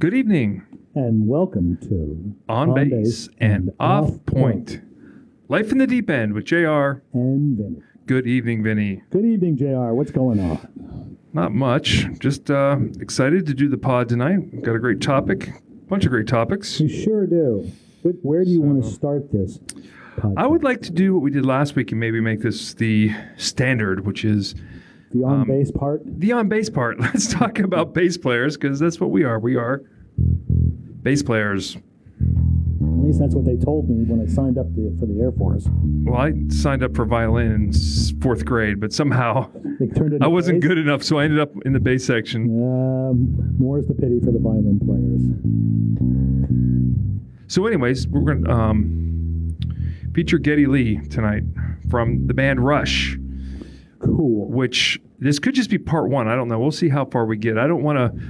Good evening. And welcome to On Base and Off Point. Life in the Deep End with JR and Vinny. Good evening, Vinny. Good evening, JR. What's going on? Not much. Just excited to do the pod tonight. We've got a great topic. Bunch of great topics. We sure do. Where do you want to start this podcast? I would like to do what we did last week and maybe make this the standard, which is... the on-bass part? The on-bass part. Let's talk about bass players, because that's what we are. We are bass players. At least that's what they told me when I signed up for the Air Force. Well, I signed up for violin in fourth grade, but somehow I wasn't good enough, so I ended up in the bass section. More is the pity for the violin players. So anyways, we're going to feature Geddy Lee tonight from the band Rush. Cool. Which, this could just be part one. I don't know. We'll see how far we get. I don't want to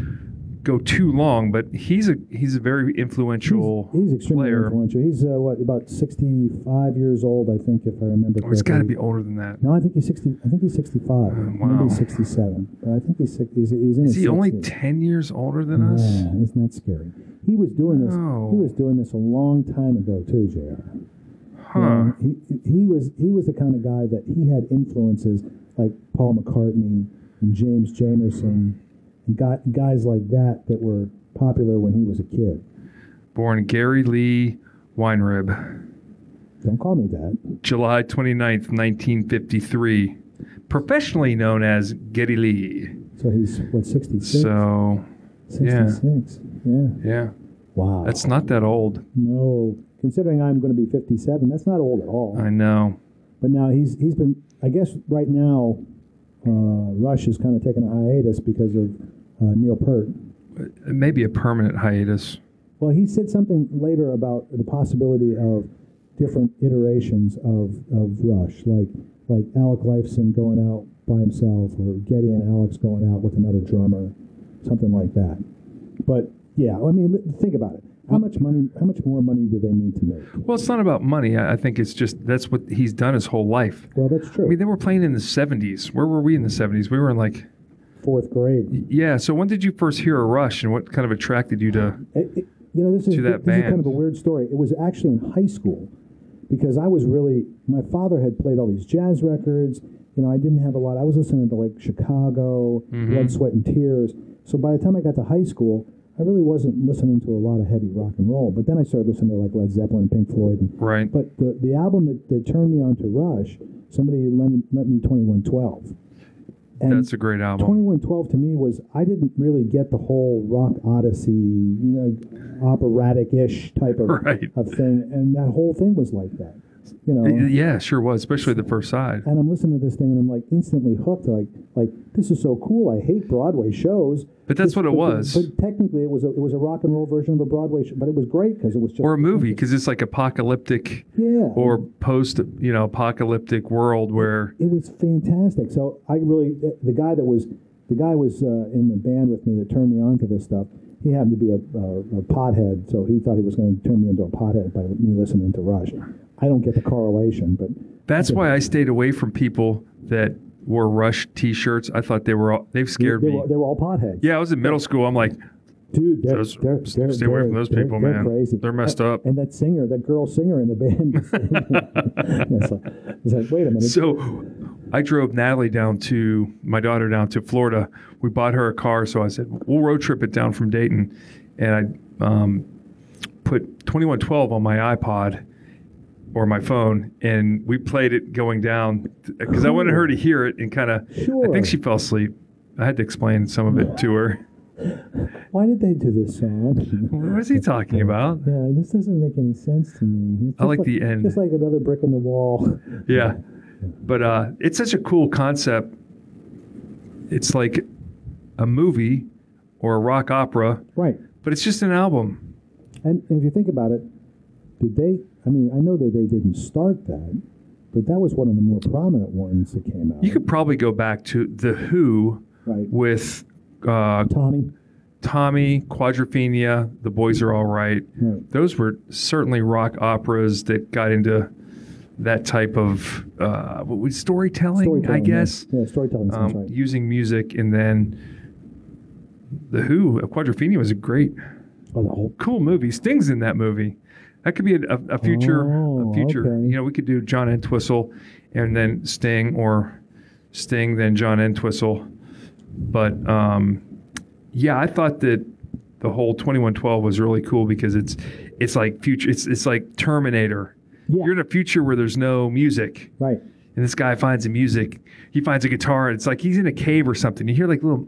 go too long, but he's a very influential player. He's extremely influential. He's, about 65 years old, I think, if I remember correctly. He's got to be older than that. No, I think he's 60. I think he's 65. Wow. Maybe 67. But I think he's 60. He's in his 60s. Is he only 10 years older than us? Yeah, isn't that scary? He was doing this. No. He was doing this a long time ago, too, JR. Huh. He was the kind of guy that he had influences like Paul McCartney and James Jamerson and guys like that were popular when he was a kid. Born Gary Lee Weinrib. Don't call me that. July 29th, 1953. Professionally known as Geddy Lee. So he's, 66? So, 66, yeah. Wow. That's not that old. No. Considering I'm going to be 57, that's not old at all. I know. But now he's been, I guess right now, Rush is kind of taking a hiatus because of Neil Peart. It may be a permanent hiatus. Well, he said something later about the possibility of different iterations of Rush, like Alec Lifeson going out by himself, or Geddy and Alex going out with another drummer, something like that. But yeah, I mean, think about it. How much more money do they need to make? Well, it's not about money. I think it's just that's what he's done his whole life. Well, that's true. I mean, they were playing in the 70s. Where were we in the 70s? We were in like... fourth grade. Yeah. So when did you first hear a Rush, and what kind of attracted you to that band? This is kind of a weird story. It was actually in high school, because I was really... my father had played all these jazz records. You know, I didn't have a lot. I was listening to like Chicago, Blood, Sweat and Tears. So by the time I got to high school... I really wasn't listening to a lot of heavy rock and roll, but then I started listening to like Led Zeppelin, Pink Floyd. Right. But the album that turned me on to Rush, somebody lent me 2112. And that's a great album. 2112 to me was, I didn't really get the whole rock odyssey, operatic-ish type of thing, and that whole thing was like that. Yeah, sure was, especially the first side. And I'm listening to this thing, and I'm like instantly hooked. Like this is so cool. I hate Broadway shows. But that's what it was. But technically, it was a rock and roll version of a Broadway show. But it was great because it was just or a movie because it's like apocalyptic, or post apocalyptic world where it was fantastic. So I really the guy was in the band with me that turned me on to this stuff. He happened to be a pothead, so he thought he was going to turn me into a pothead by me listening to Rush. I don't get the correlation, but that's why I stayed away from people that wore Rush T-shirts. I thought they've scared me. They were all potheads. Yeah, I was in middle school. I'm like, dude, stay away from those people, man. They're crazy. They're messed up. And that singer, that girl singer in the band, it's like, wait a minute. So I drove Natalie my daughter down to Florida. We bought her a car, so I said we'll road trip it down from Dayton, and I put 2112 on my iPod. Or my phone, and we played it going down because I wanted her to hear it and kind of. Sure. I think she fell asleep. I had to explain some of it to her. Why did they do this song? What was he talking about? Yeah, this doesn't make any sense to me. I like the end. Just like another brick in the wall. Yeah, but it's such a cool concept. It's like a movie or a rock opera, right? But it's just an album. And if you think about it, did they? I mean, I know that they didn't start that, but that was one of the more prominent ones that came out. You could probably go back to The Who with Tommy, Quadrophenia, The Boys Are All Right. Right. Those were certainly rock operas that got into that type of storytelling, I guess. Yeah, storytelling. Sounds right. Using music, and then The Who, Quadrophenia was a great Cool movie. Sting's in that movie. That could be a future. Okay. You know, we could do John Entwistle and then Sting, or Sting then John Entwistle. But yeah, I thought that the whole 2112 was really cool because it's like future. It's like Terminator. Yeah. You're in a future where there's no music. Right. And this guy finds the music. He finds a guitar. And it's like he's in a cave or something. You hear like a little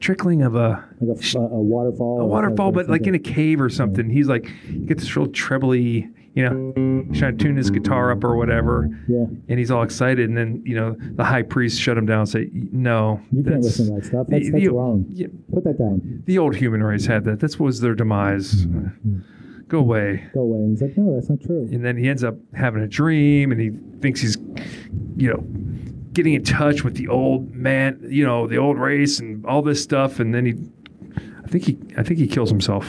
trickling of a waterfall. A waterfall, but like in a cave or something. Yeah. He's like, you get this real trebly, you know, he's trying to tune his guitar up or whatever. Yeah. And he's all excited. And then, you know, the high priest shut him down and say, no. You can't listen to that stuff. That's wrong. Yeah, put that down. The old human race had that. That was their demise. Mm-hmm. Go away. Go away. And he's like, no, that's not true. And then he ends up having a dream, and he thinks he's, you know, getting in touch with the old man, you know, the old race and all this stuff. And then I think he kills himself.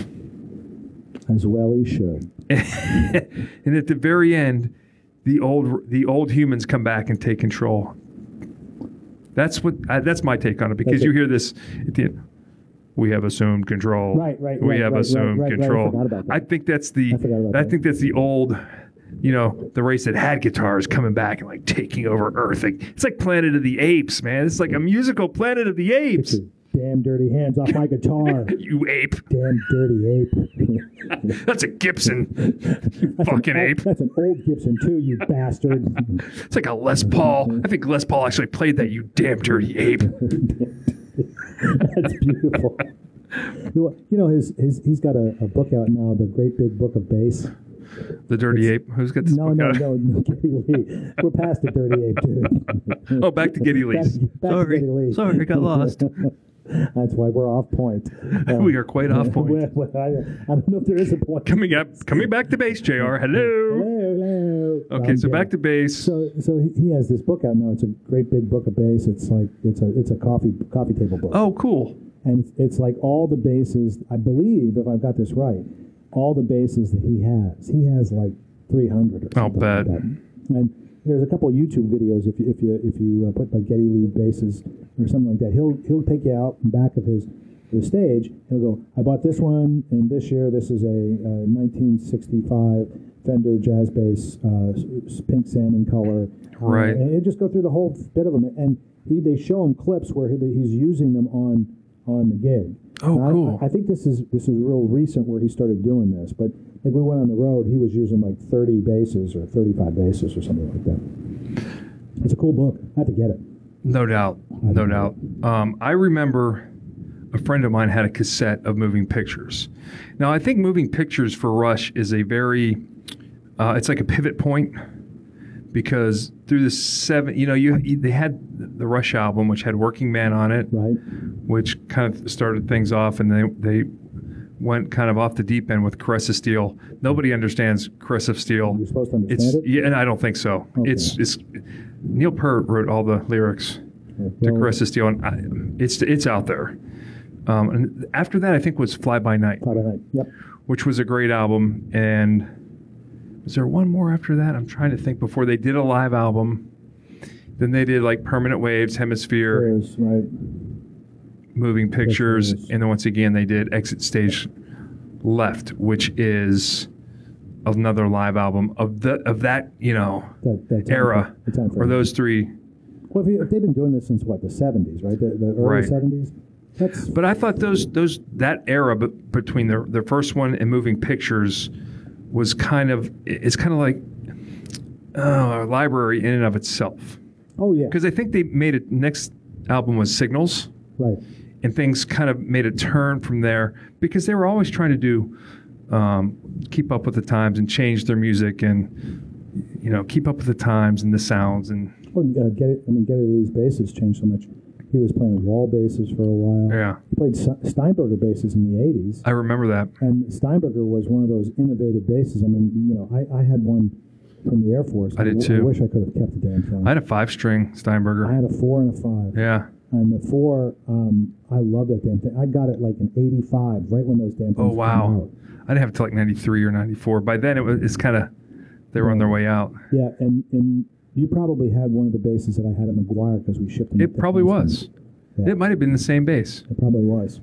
As well he should. And at the very end, the old humans come back and take control. That's my take on it, because you hear this at the end. We have assumed control. Right, we have assumed control. I think that's the old, you know, the race that had guitars coming back and like taking over Earth. Like, it's like Planet of the Apes, man. It's like a musical Planet of the Apes. Get your damn dirty hands off my guitar. You ape. Damn dirty ape. That's a Gibson. You fucking ape. That's an old Gibson too, you bastard. It's like a Les Paul. I think Les Paul actually played that, you damn dirty ape. That's beautiful. You know, he's got a book out now, The Great Big Book of Bass. The Dirty Ape? Who's got this book out? No, Geddy Lee. We're past the Dirty Ape, dude. Oh, back to Geddy Lee. Sorry, I got lost. That's why we're off point. We are quite off point. I don't know if there is a point. Coming back to bass, JR. Hello. Okay, so back to bass. So he has this book out now. It's a great big book of bass. It's like it's a coffee table book. Oh, cool. And it's like all the basses. I believe, if I've got this right, all the basses that he has. He has like 300 or something. I'll bet. Like that. And there's a couple of YouTube videos. If you put like Geddy Lee basses or something like that, he'll take you out in back of his stage and he'll go, I bought this one, and this year this is a 1965 Fender Jazz Bass, pink salmon color. Right. And it just go through the whole bit of them, and they show him clips where he's using them on the gig. Oh, now, cool. I think this is real recent where he started doing this, but like we went on the road, he was using like 30 basses or 35 basses or something like that. It's a cool book. I have to get it. No doubt. I remember a friend of mine had a cassette of Moving Pictures. Now, I think Moving Pictures for Rush is a very, it's like a pivot point, because through the seven, you know, they had the Rush album, which had Working Man on it, right, which kind of started things off, and they went kind of off the deep end with Caress of Steel. Nobody understands Caress of Steel. You're supposed to understand it? Yeah, and I don't think so. Okay. It's Neil Peart wrote all the lyrics to Caress of Steel, and it's out there. And after that, I think was Fly By Night. Fly By Night, yep. Which was a great album, and was there one more after that? I'm trying to think. Before they did a live album, then they did like Permanent Waves, Hemisphere, right, Moving Pictures, and then once again they did Exit Stage Left, which is another live album of that you know that era or those three. Well, if they've been doing this since what, the 70s, right? The early 70s. But I thought that era between the first one and Moving Pictures was kind of like a library in and of itself. Oh, yeah. Because I think they made it, next album was Signals. Right. And things kind of made a turn from there, because they were always trying to do, keep up with the times and change their music and, you know, keep up with the times and the sounds. And well, Geddy Lee's basses changed so much. He was playing wall basses for a while. Yeah. He played Steinberger basses in the 80s. I remember that. And Steinberger was one of those innovative basses. I mean, you know, I had one from the Air Force. I did too. I wish I could have kept the damn thing. I had a 5-string Steinberger. I had a 4 and a 5. Yeah. And the 4, I love that damn thing. I got it like in 85, right when those damn things came out. Oh, wow. I didn't have it till like 93 or 94. By then, it's kind of, they were on their way out. Yeah, and you probably had one of the basses that I had at McGuire, because we shipped them. It probably was. Yeah. It might have been the same bass. It probably was.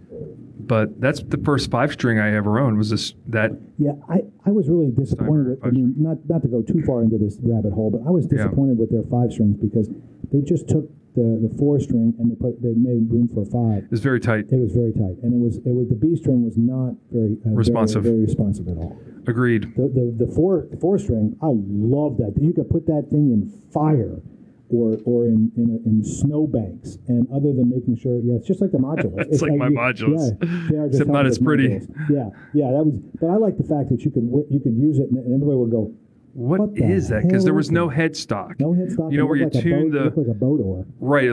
but that's the first five string I ever owned was this that. Yeah, I was really disappointed. I mean, not to go too far into this rabbit hole, but I was disappointed with their five strings because they just took the four string and they made room for a five. It was very tight. It was very tight, and it was the B string was not very responsive. Very responsive at all. Agreed. The four string, I love that. You could put that thing in fire. Or in snowbanks, and other than making sure, it's just like the Modulus. it's like my Modulus, except not as pretty. Yeah, that was. But I like the fact that you could use it, and everybody would go, "What is that?" Because there was no headstock. No headstock. You know where you tune the like a boat oar. Right.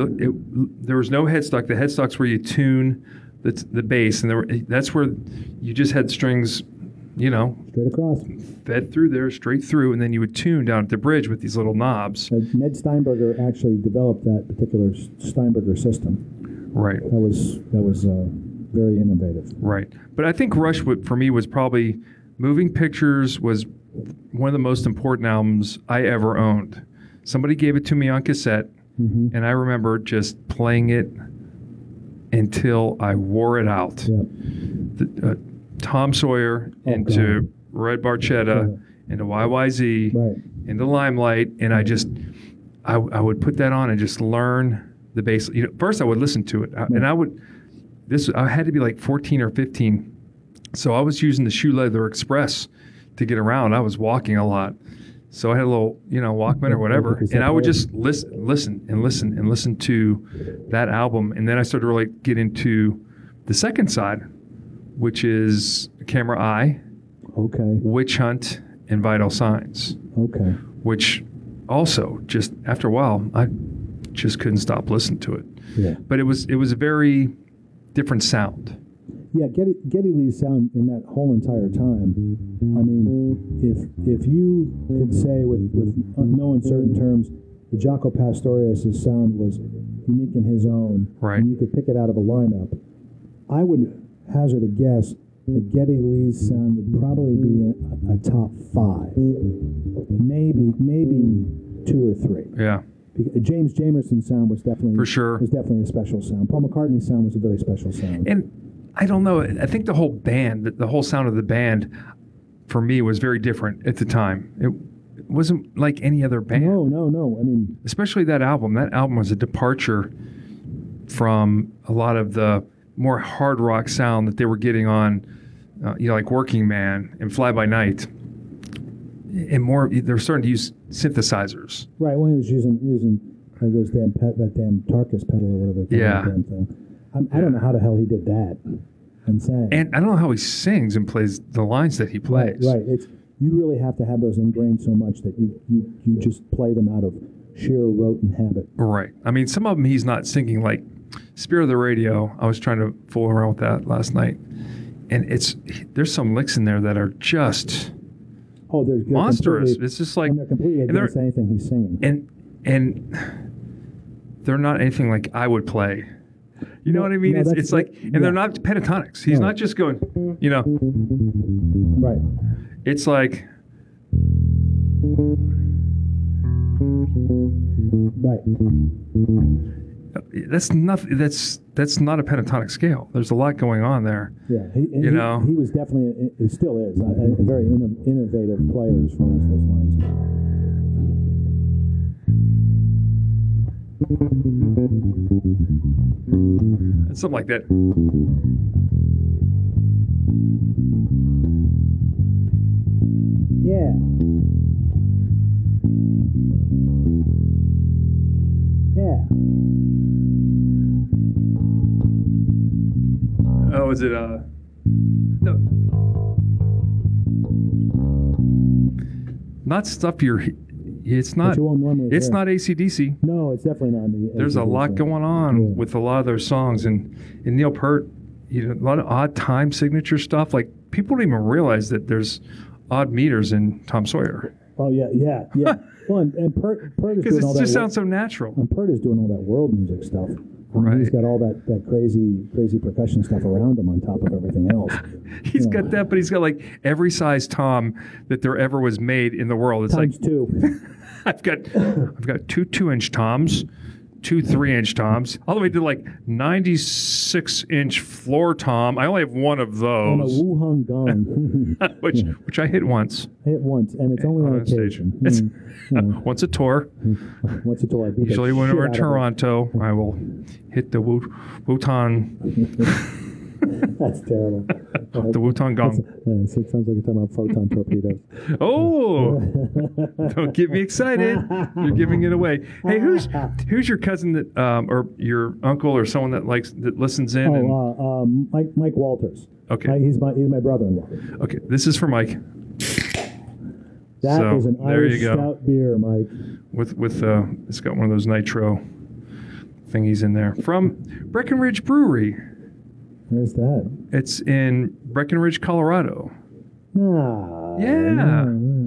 There was no headstock. The headstock's where you tune the bass, and that's where you just had strings. You know, straight across, fed through there, straight through, and then you would tune down at the bridge with these little knobs. Ned Steinberger actually developed that particular Steinberger system. Right. That was very innovative. Right. But I think Rush, for me, was probably Moving Pictures was one of the most important albums I ever owned. Somebody gave it to me on cassette, and I remember just playing it until I wore it out. Yeah. Tom Sawyer into Red Barchetta into YYZ into Limelight, and I would put that on and just learn the bass. You know, first I would listen to it, and I had to be like 14 or 15, so I was using the Shoe Leather Express to get around. I was walking a lot, so I had a little Walkman or whatever, and I would just listen to that album, and then I started to really get into the second side, which is Camera Eye, Witch Hunt, and Vital Signs. Okay. Which also, just after a while, I just couldn't stop listening to it. Yeah. But it was a very different sound. Yeah, Geddy Lee's sound in that whole entire time. I mean, if you could say with no uncertain terms, the Jaco Pastorius' sound was unique in his own, and you could pick it out of a lineup, I would hazard a guess that Geddy Lee's sound would probably be a top five, maybe two or three. Yeah. James Jamerson's sound was definitely a special sound. Paul McCartney's sound was a very special sound. And I don't know. I think the whole band, the whole sound of the band, for me was very different at the time. It wasn't like any other band. No. I mean, especially that album. That album was a departure from a lot of the more hard rock sound that they were getting on, like Working Man and Fly By Night, and more. They were starting to use synthesizers. Right. Well, he was using those damn Tarkus pedal or whatever. Yeah. Damn thing. I don't know how the hell he did that and sang. And I don't know how he sings and plays the lines that he plays. Right. You really have to have those ingrained so much that you just play them out of sheer rote and habit. Right. I mean, some of them he's not singing like. Spirit of the Radio, I was trying to fool around with that last night, and there's some licks in there that are just they're monstrous. It's just like, and they're completely against anything he's singing, and they're not anything like I would play. You know what I mean? No, it's like, and they're not pentatonics. He's not just going, right. It's like, right. That's nothing. That's not a pentatonic scale. There's a lot going on there. Yeah, he was definitely, he still is, a very innovative player as far as those lines are. Something like that. Yeah. Yeah. Oh, is it, no. Not stuff it's not, it's not AC/DC. No, it's definitely not. There's a lot going on with a lot of those songs. And Neil Peart, a lot of odd time signature stuff. Like, people don't even realize that there's odd meters in Tom Sawyer. Oh, yeah. Well, and Peart is doing all that. Because it just sounds so natural. And Peart is doing all that world music stuff. Right. He's got all that crazy percussion stuff around him on top of everything else. He's got that, but he's got like every size tom that there ever was made in the world. It's times like two. I've got 2 2-inch toms, 2 3-inch toms, all the way to like 96-inch floor tom. I only have one of those. On a Wuhan gong. which I hit once. And it's only on occasion. Once a tour. Usually when we're in Toronto, I will hit the Wuhan. That's terrible. The Wuhan gong. Yeah, it sounds like you're talking about photon torpedoes. Oh, don't get me excited. You're giving it away. Hey, who's your cousin that, or your uncle, or someone that listens in? Mike Walters. Okay, he's my brother-in-law. Okay, this is for Mike. That is an Irish stout beer, Mike. With it's got one of those nitro thingies in there from Breckenridge Brewery. Where's that? It's in Breckenridge, Colorado. Ah. Yeah.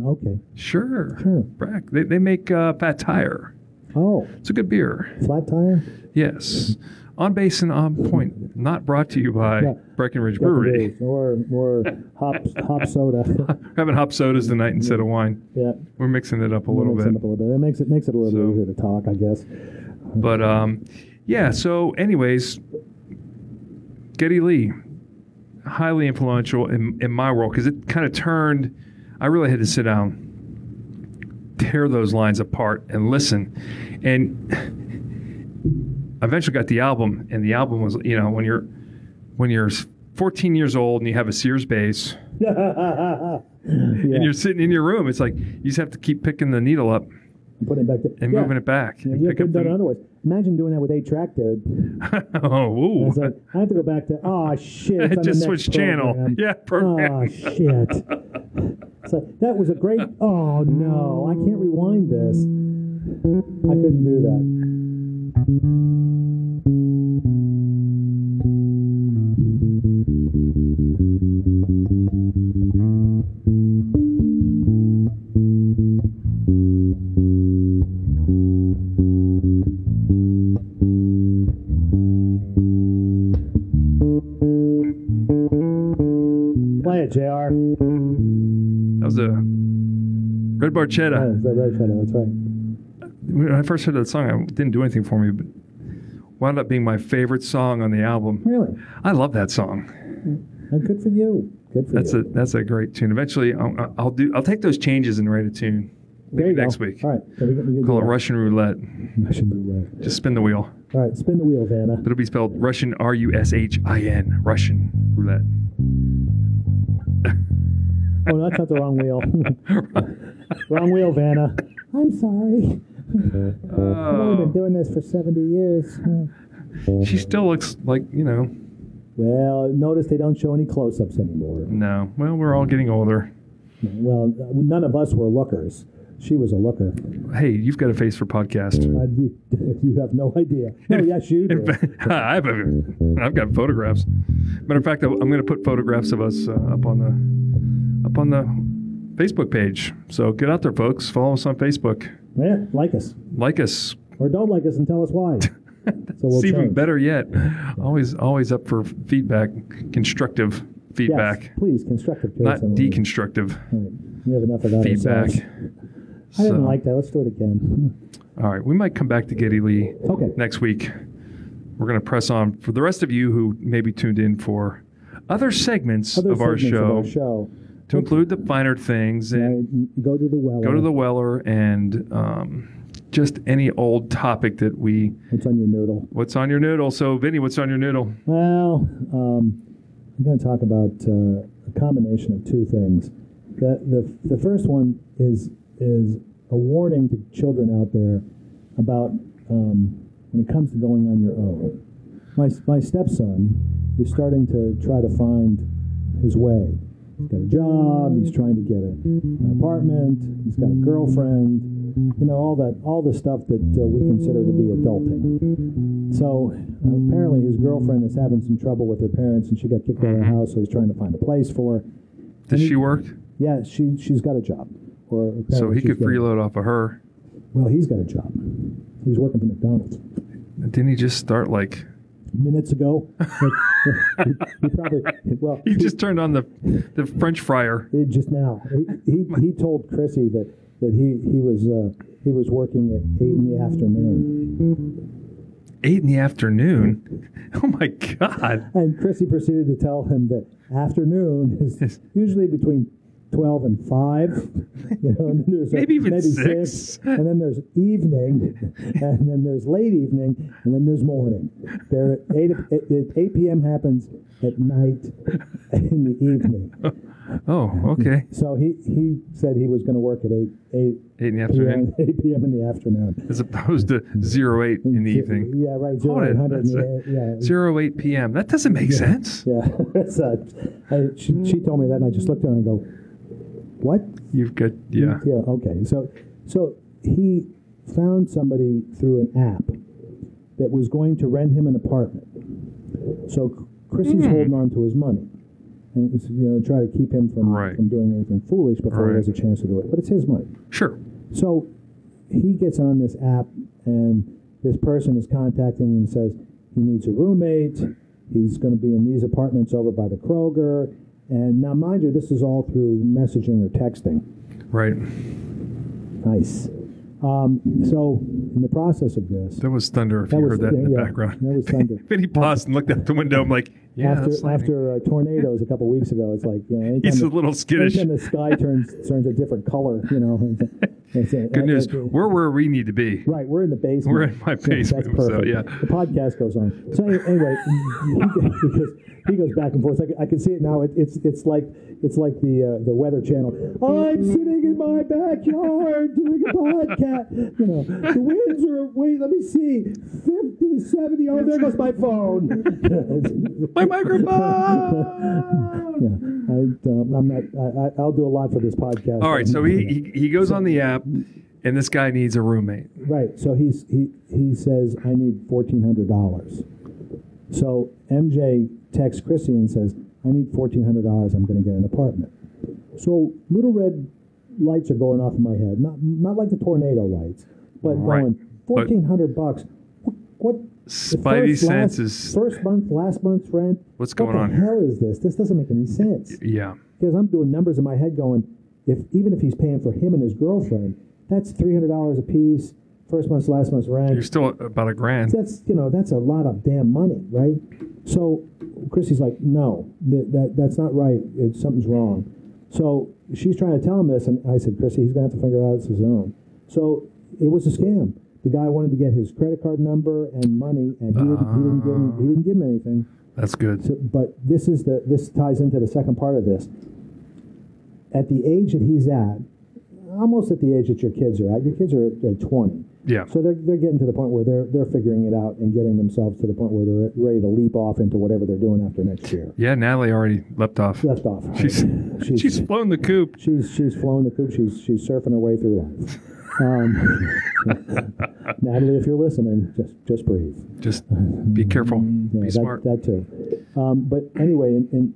Okay. Sure. Breck. They make Fat Tire. Oh. It's a good beer. Flat Tire? Yes. On base and on point. Not brought to you by Breckenridge Brewery. Or hop soda. Having hop sodas tonight instead of wine. Yeah. We're mixing it up a little bit. It makes it a little bit easier to talk, I guess. But, so anyways... Geddy Lee, highly influential in my world, because it kind of turned, I really had to sit down, tear those lines apart and listen. And I eventually got the album, and the album was, when you're 14 years old and you have a Sears bass, and you're sitting in your room, it's like, you just have to keep picking the needle up. Putting it back and moving it back. Yeah, you could have done it otherwise. Imagine doing that with 8-track, dude. Oh, ooh. I have to go back to, oh, shit. I just switched channel. Yeah, perfect. Oh, shit. So that was a great, oh, no. I can't rewind this. I couldn't do that. Play it, JR. That was a Red Barchetta. Yeah, Red Barchetta, that's right. When I first heard that song, it didn't do anything for me, but wound up being my favorite song on the album. Really? I love that song. And good for you. That's a great tune. Eventually, I'll take those changes and write a tune. Next week. All right. So we call it Russian roulette. Just spin the wheel. All right. Spin the wheel, Vanna. It'll be spelled Russian, R-U-S-H-I-N. Russian roulette. Oh, that's not the wrong wheel. Wrong wheel, Vanna. I'm sorry. I've only been doing this for 70 years. She still looks like, Well, notice they don't show any close-ups anymore. No. Well, we're all getting older. Well, none of us were lookers. She was a looker. Hey, you've got a face for podcast. You have no idea. No, yes, you do. Fact, I've got photographs. Matter of fact, I'm going to put photographs of us up on the Facebook page. So get out there, folks. Follow us on Facebook. Yeah, like us. Or don't like us and tell us why. Even better yet. Always up for feedback, constructive feedback. Yes, please, constructive. Not deconstructive. Right. We have enough of that. Feedback. I didn't like that. Let's do it again. All right. We might come back to Geddy Lee next week. We're going to press on. For the rest of you who maybe tuned in for other segments of our show. To include the finer things. And go to the Weller. And just any old topic that we... What's on your noodle? So, Vinny, what's on your noodle? Well, I'm going to talk about a combination of two things. The first one is a warning to children out there about when it comes to going on your own. My stepson is starting to try to find his way. He's got a job. He's trying to get an apartment. He's got a girlfriend. All the stuff that we consider to be adulting. So apparently his girlfriend is having some trouble with her parents, and she got kicked out of the house. So he's trying to find a place for her. Does she work? Yeah, she's got a job. So he could freeload off of her. Well, he's got a job. He's working for McDonald's. Didn't he just start like minutes ago? He just turned on the French fryer. Just now, he told Chrissy that he was working at 8 in the afternoon. 8 in the afternoon. Oh my God. And Chrissy proceeded to tell him that afternoon is usually between 12 and 5, you know, and then there's maybe 6, and then there's evening, and then there's late evening, and then there's morning. There, 8 p.m. happens at night in the evening. Oh, okay. So he said he was going to work at 8 in the afternoon. 8 p.m. in the afternoon. As opposed to 08 in the evening. Yeah, right. 08 p.m. That doesn't make sense. Yeah. So, she told me that, and I just looked at her and go, what? You've got, yeah. Yeah, okay. So he found somebody through an app that was going to rent him an apartment. So Chrissy's holding on to his money. And it's, you know, try to keep him from doing anything foolish before he has a chance to do it. But it's his money. Sure. So he gets on this app, and this person is contacting him and says he needs a roommate. He's going to be in these apartments over by the Kroger. And now, mind you, this is all through messaging or texting. Right. Nice. So in the process of this... That was thunder, if you heard that in the background. That was thunder. Then he paused and looked out the window. I'm like, yeah, After tornadoes a couple weeks ago, it's like... you know, he's a little skittish. And the sky turns a different color, you know. Good news. We're where we need to be. Right, we're in the basement. We're in my basement, so yeah. The podcast goes on. So anyway, he goes back and forth. I can see it now. It's like the Weather Channel. I'm sitting in my backyard doing a podcast. You know, the winds are, wait, let me see, 50, 70. Oh, there goes my phone. My microphone. Yeah, I'm not. I'll do a lot for this podcast. All right, so he goes on the app, and this guy needs a roommate. Right. So he says, I need $1,400. So MJ texts Chrissy and says, I need $1,400. I'm going to get an apartment. So little red lights are going off in my head. Not like the tornado lights, but going $1,400. What? Spidey senses. First month, last month's rent. What's going on here? What the hell is this? This doesn't make any sense. Yeah. Because I'm doing numbers in my head going, even if he's paying for him and his girlfriend, that's $300 a piece. First month's, last month's rent. You're still about $1,000. That's a lot of damn money, right? So Chrissy's like, no, that's not right. Something's wrong. So she's trying to tell him this, and I said, Chrissy, he's going to have to figure out it's his own. So it was a scam. The guy wanted to get his credit card number and money, and he didn't give him anything. That's good. So, but this ties into the second part of this. At the age that he's at, almost at the age that your kids are at. Your kids are 20. Yeah. So they're getting to the point where they're figuring it out and getting themselves to the point where they're ready to leap off into whatever they're doing after next year. Yeah, Natalie already leapt off. Right? She's flown the coop. She's flown the coop. She's surfing her way through life. Natalie, if you're listening, just breathe. Just be careful. Yeah, be smart. That too. But anyway, and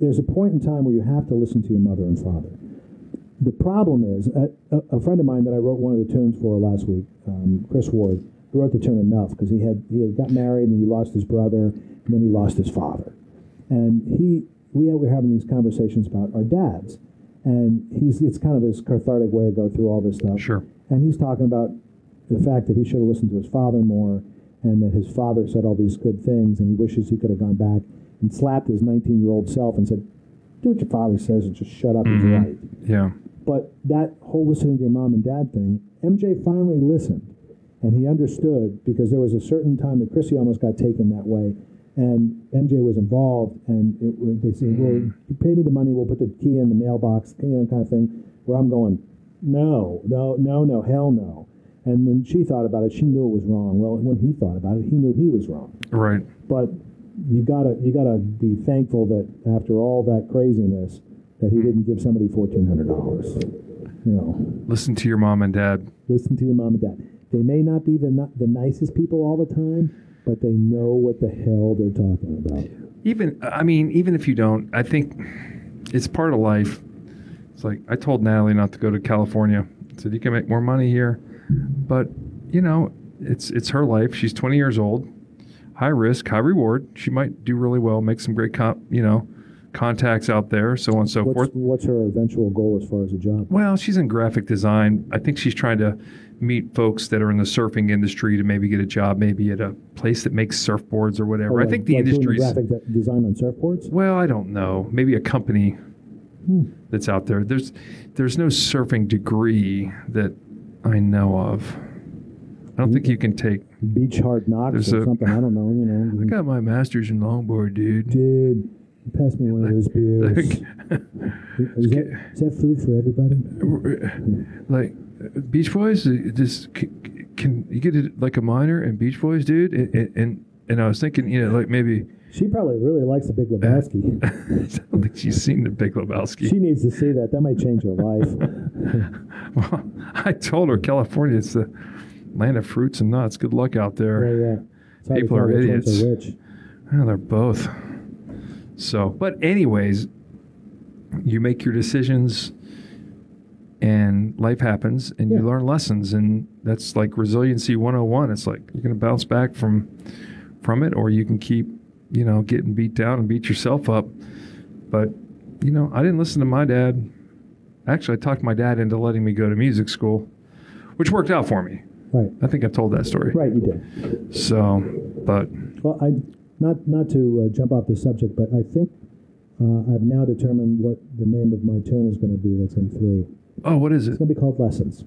there's a point in time where you have to listen to your mother and father. The problem is, a friend of mine that I wrote one of the tunes for last week, Chris Ward, wrote the tune Enough because he had got married and he lost his brother and then he lost his father. And we were having these conversations about our dads. And it's kind of his cathartic way to go through all this stuff. Sure. And he's talking about the fact that he should have listened to his father more and that his father said all these good things and he wishes he could have gone back and slapped his 19-year-old self and said, do what your father says and just shut up and right. Yeah. But that whole listening to your mom and dad thing, MJ finally listened and he understood because there was a certain time that Chrissy almost got taken that way. And MJ was involved, and they said, well, you pay me the money, we'll put the key in the mailbox, you know, kind of thing, where I'm going, no, hell no. And when she thought about it, she knew it was wrong. Well, when he thought about it, he knew he was wrong. Right. But you gotta be thankful that after all that craziness, that he didn't give somebody $1,400. You know. Listen to your mom and dad. Listen to your mom and dad. They may not be the nicest people all the time, but they know what the hell they're talking about. Even if you don't, I think it's part of life. It's like, I told Natalie not to go to California. I said, you can make more money here. But, you know, it's her life. She's 20 years old. High risk, high reward. She might do really well, make some great contacts out there, so on and so forth. What's her eventual goal as far as a job? Well, she's in graphic design. I think she's trying to meet folks that are in the surfing industry to maybe get a job, maybe at a place that makes surfboards or whatever. I think the industry's graphic design on surfboards. Well, I don't know. Maybe a company that's out there. There's no surfing degree that I know of. I don't think you can take beach hard knocks or something. I don't know. You know. I got my master's in longboard, dude. Dude. Pass me one of those beers. Is that food for everybody? Like Beach Boys, just can you get it like a minor and Beach Boys, dude? And I was thinking, you know, like maybe she probably really likes The Big Lebowski. I don't think she's seen The Big Lebowski. She needs to see that. That might change her life. Well, I told her California, it's the land of fruits and nuts. Good luck out there. Yeah, yeah. People are idiots. Well, they're both. So, but anyways, you make your decisions and life happens and you learn lessons, and that's like resiliency 101. It's like you're going to bounce back from it, or you can keep, you know, getting beat down and beat yourself up. But, you know, I didn't listen to my dad. Actually, I talked my dad into letting me go to music school, which worked out for me. Right. I think I've told that story. Right, you did. So, but... Well, Not to jump off the subject, but I think I've now determined what the name of my tune is going to be that's in 3. Oh, what is it? It's going to be called Lessons.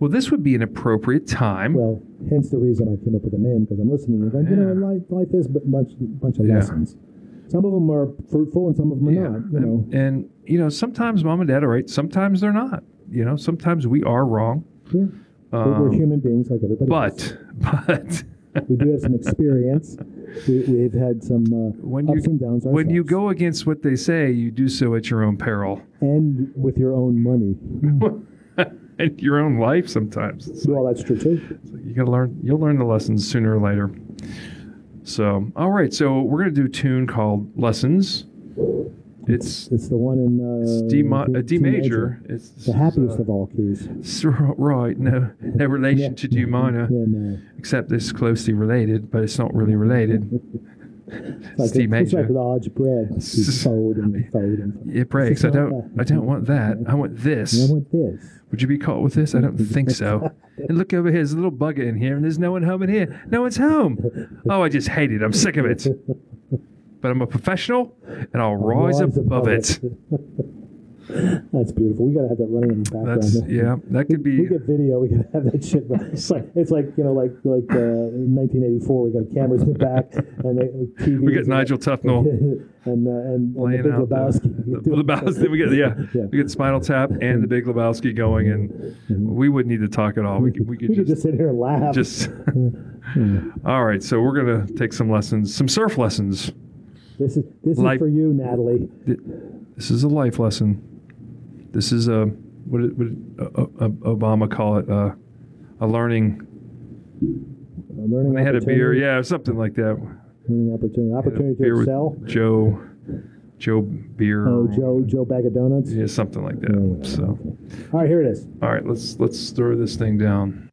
Well, this would be an appropriate time. Well, hence the reason I came up with the name, because I'm listening and going, life is a bunch of lessons. Some of them are fruitful and some of them are not. And, you know, sometimes mom and dad are right. Sometimes they're not. You know, sometimes we are wrong. Yeah. We're human beings like everybody else. But... We do have some experience. We've had some ups and downs. When you go against what they say, you do so at your own peril. And with your own money. And your own life sometimes. That's true, too. You gotta learn. You'll learn the lessons sooner or later. So, all right. So we're going to do a tune called Lessons. It's the one in D major. It's the happiest of all keys. Right, no relation to D minor, except it's closely related, but it's not really related. It's D major. It's like large bread. You fold and fold and fold. Yeah, breaks. I don't want that. I want this. I want this. Would you be caught with this? I don't think so. And look over here. There's a little bugger in here, and there's no one home in here. No one's home. Oh, I just hate it. I'm sick of it. But I'm a professional, and I'll rise above it. That's beautiful. We got to have that running in the background. That could be... We get video. We got to have that shit. It's like in 1984, we got cameras in the back, and TV. We got Nigel Tufnel. and The Big Lebowski. The Lebowski. We get Spinal Tap and The Big Lebowski going, and we wouldn't need to talk at all. We could just sit here and laugh. All right, so we're going to take some lessons, some surf lessons. This is for you, Natalie. This is a life lesson. This is a what did Obama call it? A learning. They had a beer, or something like that. Learning opportunity. Opportunity to excel. Joe beer. Oh, Joe bag of donuts. Yeah, something like that. No, so. Okay. All right, here it is. All right, let's throw this thing down.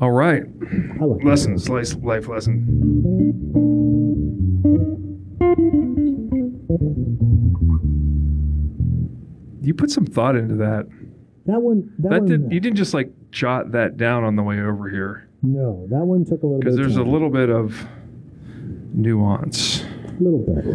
All right. Lessons, life lesson. You put some thought into that. You didn't just like jot that down on the way over here. No, that one took a little bit. Because there's a little bit of nuance. A little bit.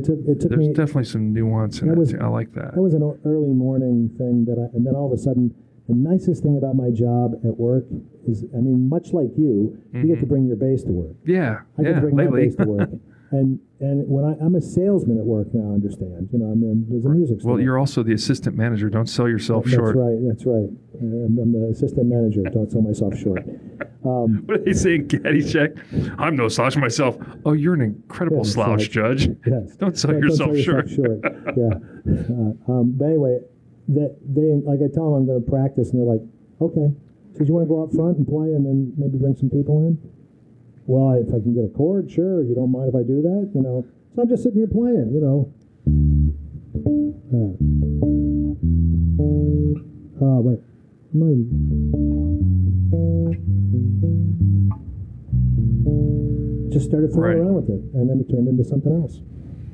It took me. There's definitely some nuance in it. I like that. That was an early morning thing and then all of a sudden. The nicest thing about my job at work is, I mean, much like you, mm-hmm. you get to bring your bass to work. Yeah, I get to bring my bass to work. And when I'm a salesman at work now, I understand. You know, I mean, there's a music store. Well, you're also the assistant manager. Don't sell yourself short. That's right. I'm the assistant manager. Don't sell myself short. What are they saying, Caddy Check? I'm no slouch myself. Oh, you're an incredible slouch, Judge. Yes. Don't sell yourself short. Yeah. But anyway... That they like I tell them I'm going to practice, and they're like, "Okay, so you want to go out front and play, and then maybe bring some people in?" Well, if I can get a chord, sure. You don't mind if I do that, you know? So I'm just sitting here playing, you know. Wait. Just started fooling around with it, and then it turned into something else.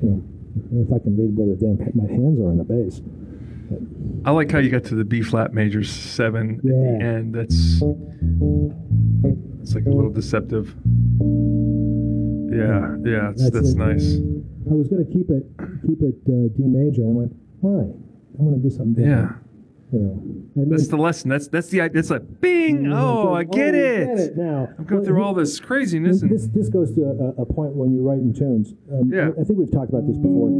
You know, if I can read where the damn my hands are on the bass. I like how you got to the B flat major 7 at the end. It's like a little deceptive. Yeah, that's nice. I was gonna keep it D major. I went, why? I want to do something different. Yeah, you know. That's the lesson. That's a bing. Mm-hmm. Oh, I get it now. I'm going through all this craziness. This goes to a point when you write in tunes. I think we've talked about this before.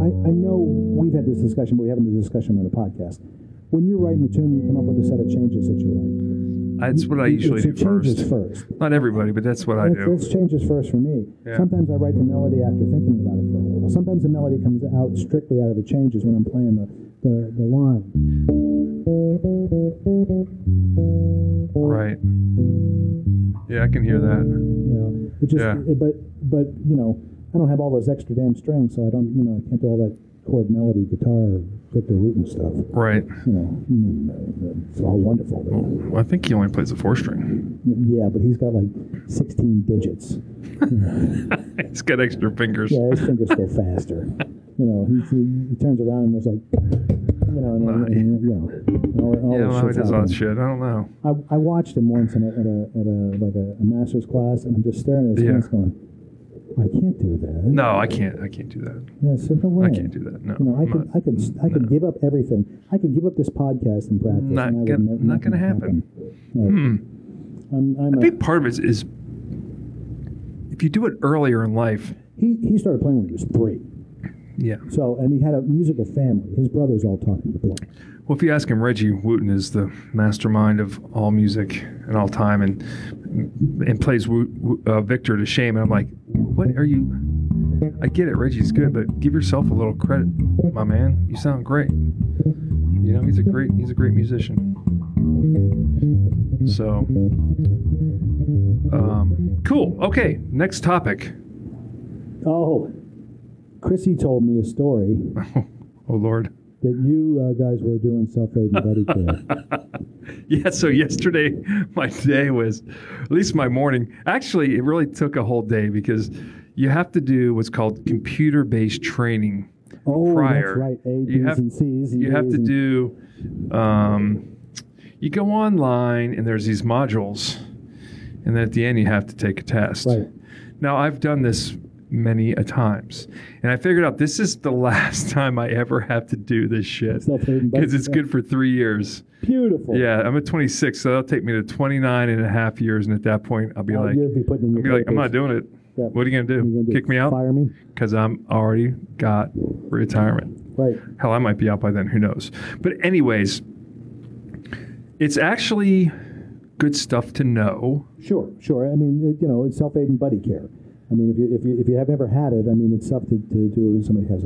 I know we've had this discussion, but we haven't had a discussion on a podcast. When you're writing a tune, you come up with a set of changes that you like. That's what I usually do first. Not everybody, but that's what I do. It's changes first for me. Yeah. Sometimes I write the melody after thinking about it for a while. Sometimes the melody comes out strictly out of the changes when I'm playing the line. Right. Yeah, I can hear that. You know, but you know. I don't have all those extra damn strings, so I can't do all that chord melody guitar or Victor Wooten stuff. Right. You know, it's all wonderful. Well, I think he only plays the 4-string. Yeah, but he's got like 16 digits. He's got extra fingers. Yeah, his fingers go faster. You know, he turns around and there's like, you know, he does all that shit. I don't know. I watched him once at a master's class, and I'm just staring at his hands going, I can't do that. No, I can't do that. Yeah, so no way. I can't do that. No, you know, I could give up everything. I could give up this podcast and practice. Not going to happen. No. I think part of it is if you do it earlier in life. He started playing when he was 3. Yeah. So and he had a musical family. His brothers all taught him to play. Well, if you ask him, Reggie Wooten is the mastermind of all music and all time, and plays Victor to shame. And I'm like, what are you? I get it, Reggie's good, but give yourself a little credit, my man. You sound great. You know, he's a great musician. So, cool. Okay, next topic. Oh, Chrissy told me a story. Oh Lord. that you guys were doing self-aid and Buddy Care. Yeah, so yesterday my day was, at least my morning, actually it really took a whole day because you have to do what's called computer-based training prior. That's right, A, B's and C's. You have to do, you go online and there's these modules, and then at the end you have to take a test. Right. Now, I've done this many a times. And I figured out this is the last time I ever have to do this shit because it's good for 3 years. Beautiful. Yeah, I'm at 26, so that'll take me to 29 and a half years. And at that point, I'll be I'm not doing it. Yeah. What are you going to do? Kick me out? Fire me? Because I'm already got retirement. Right. Hell, I might be out by then. Who knows? But anyways, it's actually good stuff to know. Sure. I mean, it's self-aid and buddy care. I mean, if you have never had it, I mean, it's tough to do it if somebody has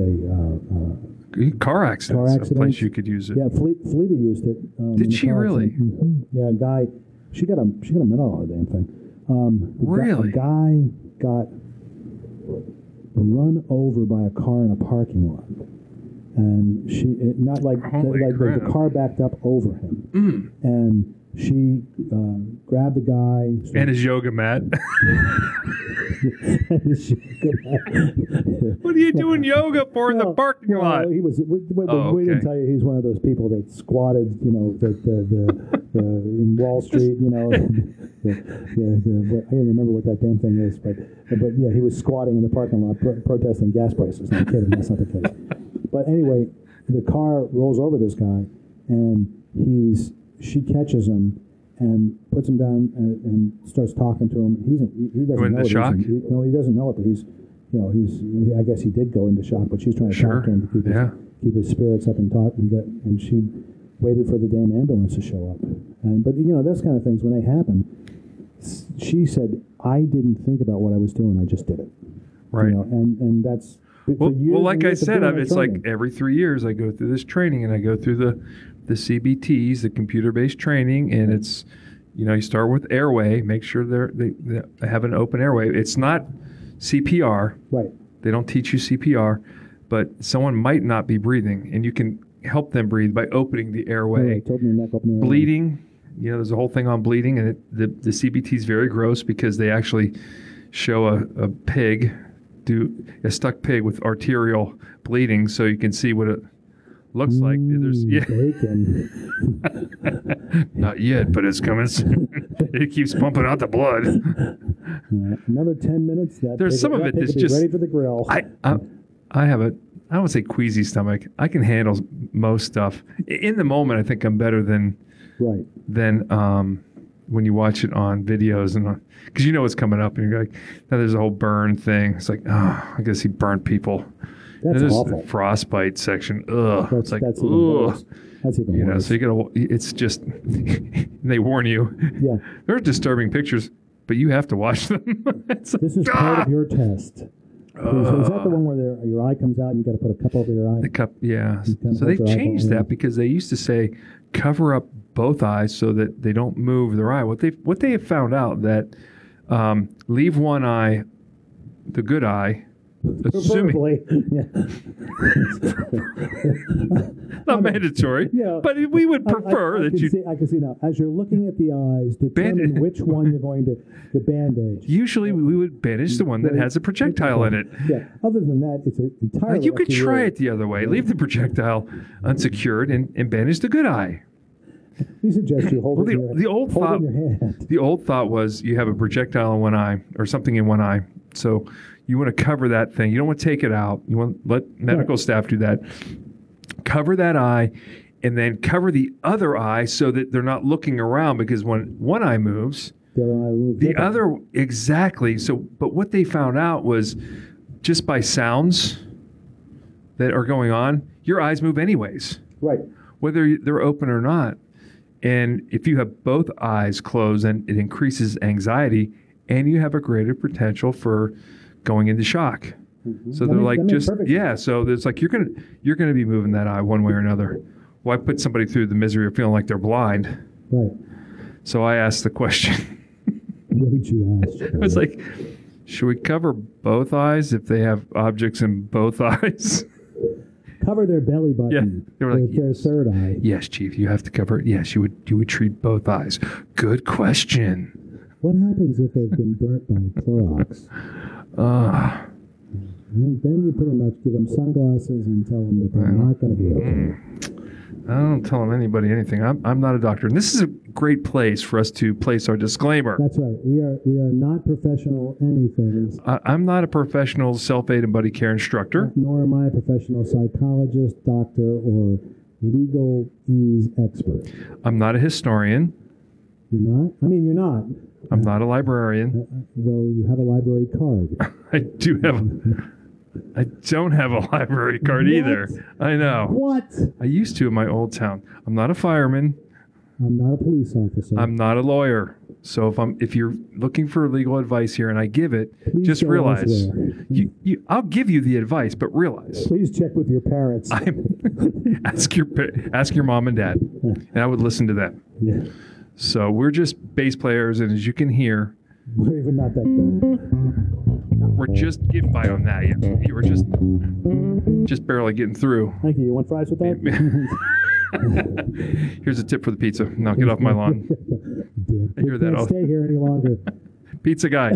a car accident. A place you could use it. Yeah, Felita used it. Did she really? Mm-hmm. Yeah, a guy. She got a medal on her damn thing. Really? A guy got run over by a car in a parking lot, and the car backed up over him, and. She grabbed the guy. And his yoga mat. What are you doing yoga for in the parking lot? No, he was. We didn't tell you he's one of those people that squatted, the in Wall Street, I don't remember what that damn thing is, but yeah, he was squatting in the parking lot protesting gas prices. No, I'm kidding. That's not the case. But anyway, the car rolls over this guy, and she catches him and puts him down and starts talking to him. He doesn't know it. Shock? He doesn't know it, but I guess he did go into shock, but she's trying to talk to him to keep his spirits up and talk and get. And she waited for the damn ambulance to show up. But those kind of things, when they happen, she said, I didn't think about what I was doing. I just did it. Right. And that's... Well, like I said, it's like every 3 years I go through this training, and I go through the CBTs, the computer-based training, and it's, you start with airway, make sure they have an open airway. It's not CPR. Right. They don't teach you CPR, but someone might not be breathing, and you can help them breathe by opening the airway. Right, bleeding, there's a whole thing on bleeding, and the CBT is very gross because they actually show a pig... do a stuck pig with arterial bleeding, so you can see what it looks like. Not yet, but it's coming soon. It keeps pumping out the blood. Another 10 minutes. There's some of it that's just ready for the grill. I have I don't say queasy stomach. I can handle most stuff in the moment. I think I'm better than when you watch it on videos, and because it's coming up, and you're like, now there's a whole burn thing. It's like, oh, I guess he burnt people. That's awful. The frostbite section. Ugh. That's even worse. That's even worse. So it's just, they warn you. Yeah. They're disturbing pictures, but you have to watch them. This is part of your test. So is that the one where your eye comes out and you got to put a cup over your eye? The cup, yeah. So they've changed that because they used to say cover up both eyes so that they don't move their eye. What they have found out that leave one eye, the good eye, assuming not mandatory, but we would prefer that you. I can see now as you're looking at the eyes, determine which one you're going to bandage. Usually, we would bandage the one that has a projectile in it. Yeah. Other than that, it's entirely. You could try it the other way. Leave the projectile unsecured and bandage the good eye. We suggest you hold it. The old thought was you have a projectile in one eye or something in one eye, so. You want to cover that thing. You don't want to take it out. You want to let medical staff do that. Cover that eye and then cover the other eye so that they're not looking around, because when one eye moves, the other exactly. So, but what they found out was just by sounds that are going on, your eyes move anyways. Right. Whether they're open or not. And if you have both eyes closed, then it increases anxiety and you have a greater potential for going into shock. Mm-hmm. So they're like, just so there's like you're gonna be moving that eye one way or another. Why put somebody through the misery of feeling like they're blind? Right. So I asked the question. What did you ask? I was like, should we cover both eyes if they have objects in both eyes? cover their belly button with their third eye. Yes, Chief, you have to cover it. Yes, you would treat both eyes. Good question. What happens if they've been burnt by Clorox? Then you pretty much give them sunglasses and tell them that they're not going to be okay. I don't tell them anybody anything. I'm not a doctor. And this is a great place for us to place our disclaimer. That's right. We are not professional anything. I'm not a professional self-aid and buddy care instructor. Nor am I a professional psychologist, doctor, or legal ease expert. I'm not a historian. You're not? I mean, you're not. I'm not a librarian. Though you have a library card. I do have... I don't have a library card either. I know. What? I used to in my old town. I'm not a fireman. I'm not a police officer. I'm not a lawyer. So if you're looking for legal advice here and I give it, please just realize I'll give you the advice, but realize. Please check with your parents. Ask your mom and dad, and I would listen to them. Yeah. So we're just bass players, and as you can hear, we're even not that good. We're just getting by on that. You were just barely getting through. Thank you. You want fries with that? Here's a tip for the pizza. Now get off my lawn. I hear that. Can't stay here any longer. Pizza guy.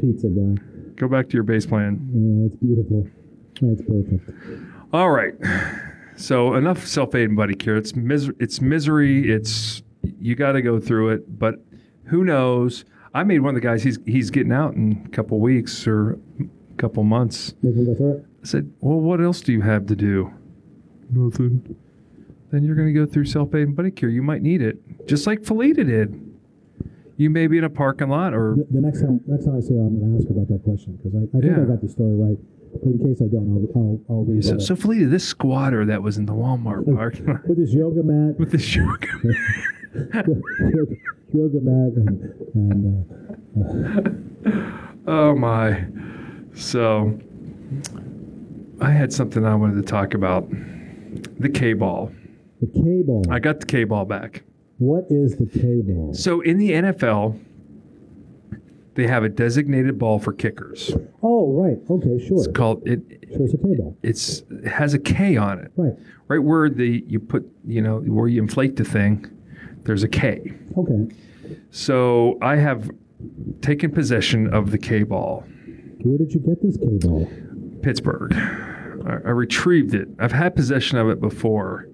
Pizza guy. Go back to your base plan. Yeah, that's beautiful. That's perfect. All right. So enough self-aid and buddy care. It's misery. It's you got to go through it. But who knows? I made one of the guys, he's getting out in a couple weeks or a couple months. I said, well, what else do you have to do? Nothing. Then you're going to go through self-aid and buddy care. You might need it, just like Felita did. You may be in a parking lot or... The next time I see her, I'm going to ask her about that question because I think I got the story right. But in case I don't, I'll read it. So Felita, this squatter that was in the Walmart parking lot... With his yoga mat. With his yoga mat. Yoga mat and oh my! So I had something I wanted to talk about. The K-ball. The K-ball. I got the K-ball back. What is the K-ball? So in the NFL, they have a designated ball for kickers. Oh right. Okay. Sure. It's called it. Sure, it's a K-ball. It has a K on it. Right. Right where where you inflate the thing. There's a K. Okay. So I have taken possession of the K-ball. Where did you get this K-ball? Pittsburgh. I retrieved it. I've had possession of it before.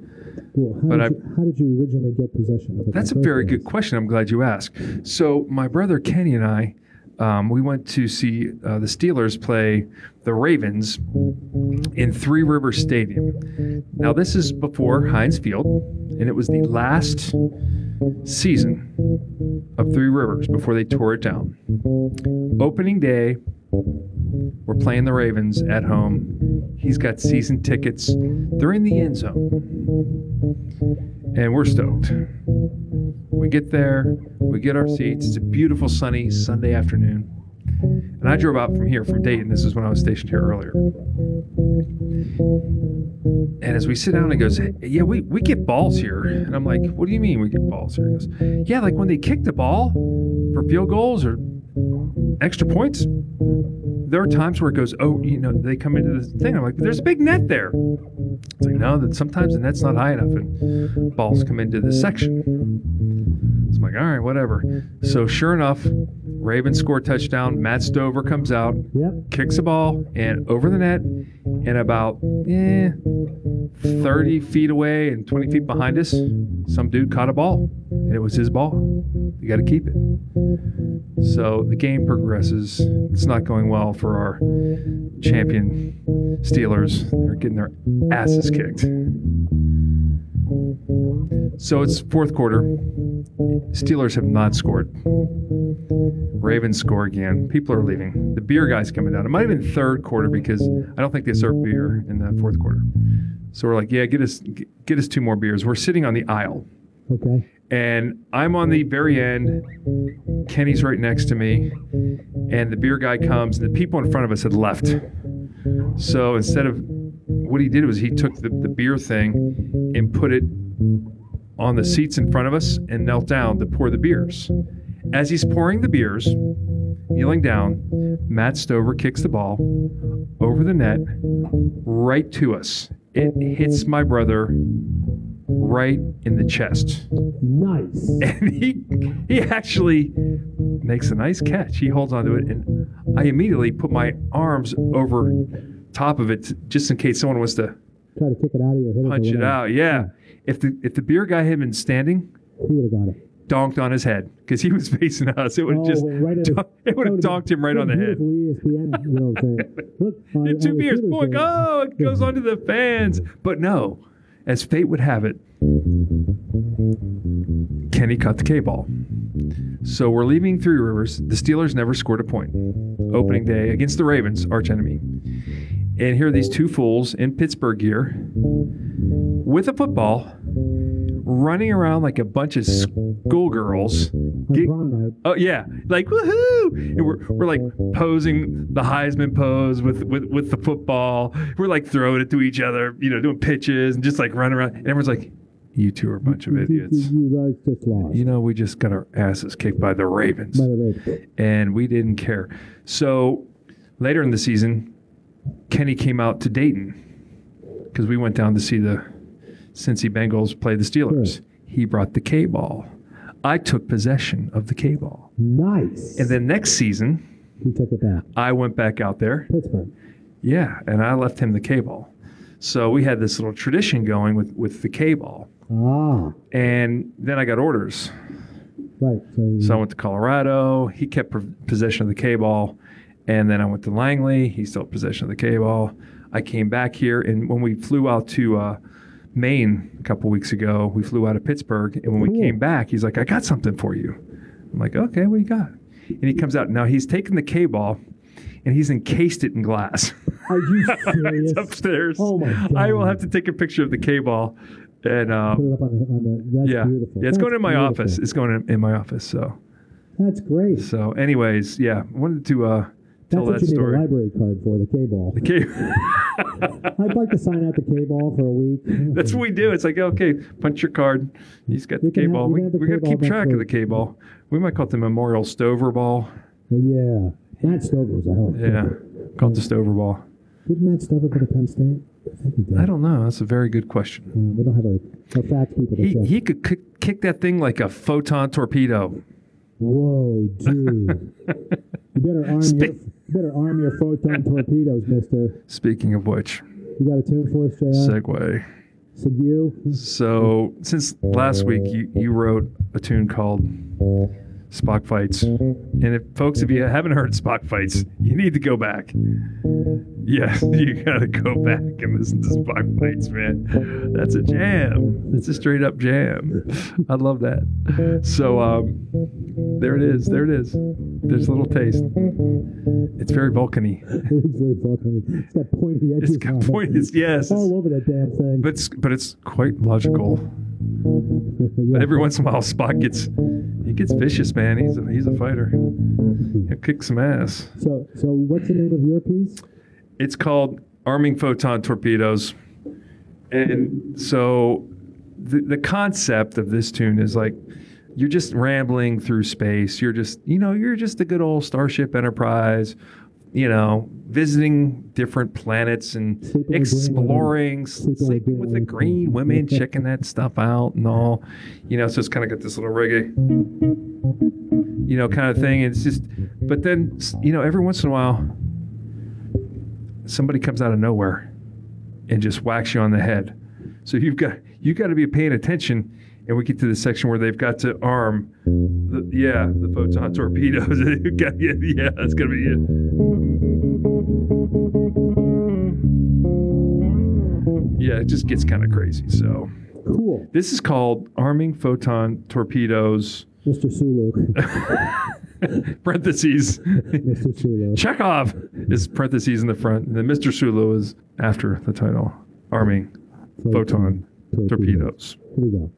Well, how did you originally get possession of it? That's a very good question. I'm glad you asked. So my brother Kenny and I, we went to see the Steelers play the Ravens in Three River Stadium. Now, this is before Heinz Field, and it was the last season of Three Rivers before they tore it down. Opening day, we're playing the Ravens at home. He's got season tickets. They're in the end zone, and we're stoked. We get there, we get our seats. It's a beautiful sunny Sunday afternoon. And I drove out from here, from Dayton. This is when I was stationed here earlier. And as we sit down, he goes, hey, yeah, we get balls here. And I'm like, what do you mean we get balls here? He goes, yeah, like when they kick the ball for field goals or extra points, there are times where it goes, oh, they come into the thing. I'm like, there's a big net there. It's like, no, that sometimes the net's not high enough and balls come into this section. So I'm like, all right, whatever. So sure enough, Ravens score a touchdown. Matt Stover comes out, kicks the ball, and over the net, and about 30 feet away and 20 feet behind us, some dude caught a ball, and it was his ball. You got to keep it. So the game progresses. It's not going well for our champion Steelers. They're getting their asses kicked. So it's fourth quarter. Steelers have not scored. Ravens score again. People are leaving. The beer guy's coming down. It might have been third quarter because I don't think they serve beer in the fourth quarter. So we're like, yeah, get us two more beers. We're sitting on the aisle. Okay. And I'm on the very end. Kenny's right next to me. And the beer guy comes. And the people in front of us had left. So instead of... What he did was he took the beer thing and put it on the seats in front of us and knelt down to pour the beers. As he's pouring the beers, kneeling down, Matt Stover kicks the ball over the net right to us it hits my brother right in the chest. Nice. And he actually makes a nice catch. He holds onto it, and I immediately put my arms over top of it just in case someone wants to try to kick it out of your head. Punch it out. Yeah. If the beer guy had been standing, he would have got it. Donked on his head because he was facing us. It would have donked him right on the head. Look, 2 beers. Boy, go! It goes onto the fans. But no, as fate would have it, Kenny cut the K-ball. So we're leaving Three Rivers. The Steelers never scored a point. Opening day against the Ravens, arch enemy. And here are these two fools in Pittsburgh gear with a football, running around like a bunch of schoolgirls. Oh yeah, like woohoo! And we're like posing the Heisman pose with the football. We're like throwing it to each other, you know, doing pitches and just like running around. And everyone's like, "You two are a bunch of idiots. You guys just lost. You know, we just got our asses kicked by the Ravens, and we didn't care." So later in the season, Kenny came out to Dayton because we went down to see the Cincy Bengals play the Steelers. Sure. He brought the K-ball. I took possession of the K-ball. Nice. And then next season, he took it back. I went back out there. Pittsburgh. Yeah, and I left him the K-ball. So we had this little tradition going with the K-ball. Ah. And then I got orders. Right. So I went to Colorado. He kept possession of the K-ball. And then I went to Langley. He still had possession of the K-ball. I came back here, and when we flew out to Maine a couple weeks ago, we flew out of Pittsburgh, and when we came back, he's like, "I got something for you." I'm like, "Okay, what you got?" And he comes out. Now he's taken the K-ball, and he's encased it in glass. Are you serious? It's upstairs. Oh my God. I will have to take a picture of the K-ball and put it up on the that's beautiful. Yeah, it's going in my office. It's going in my office. So that's great. So, anyways, yeah, I wanted to tell that's that story. That's what you need a library card for, the K-ball. The K-ball. I'd like to sign out the K-ball for a week. That's what we do. It's like, okay, punch your card. He's got the K-ball. We're going to keep track of the K-ball. We might call it the Memorial Stover Ball. Yeah. Matt Stover was a hell of a player. Called the Stover Ball. Did Matt Stover go to Penn State? I think he did. I don't know. That's a very good question. We don't have a fact people to check. He could kick that thing like a photon torpedo. Whoa, dude. You better arm your photon torpedoes, mister. Speaking of which. You got a tune for us, JR? Segue. So, since last week, you wrote a tune called Spock Fights. And if you haven't heard Spock Fights, you need to go back. Yes, you got to go back and listen to Spock Fights, man. That's a jam. It's a straight up jam. I love that. So there it is. There's a little taste. It's very Vulcan-y. It's very Vulcan-y. It's got pointy edges. It's got pointy, yes. It's all over that damn thing. But it's quite logical. But every once in a while, Spock gets vicious, man. He's a fighter. He'll kick some ass. So what's the name of your piece? It's called Arming Photon Torpedoes. And so the concept of this tune is like, you're just rambling through space. You're just a good old Starship Enterprise, visiting different planets and exploring, sleeping with the green women, checking that stuff out and all. So it's kind of got this little reggae, kind of thing. And it's just, but then, every once in a while, somebody comes out of nowhere and just whacks you on the head. So you've got to be paying attention. And we get to the section where they've got to arm the photon torpedoes. Yeah, that's going to be it. Yeah, it just gets kind of crazy. So cool. This is called Arming Photon Torpedoes. Mr. Sulu. Parentheses. Mr. Sulu. Chekhov is parentheses in the front. And then Mr. Sulu is after the title. Arming Photon Torpedoes. Here we go.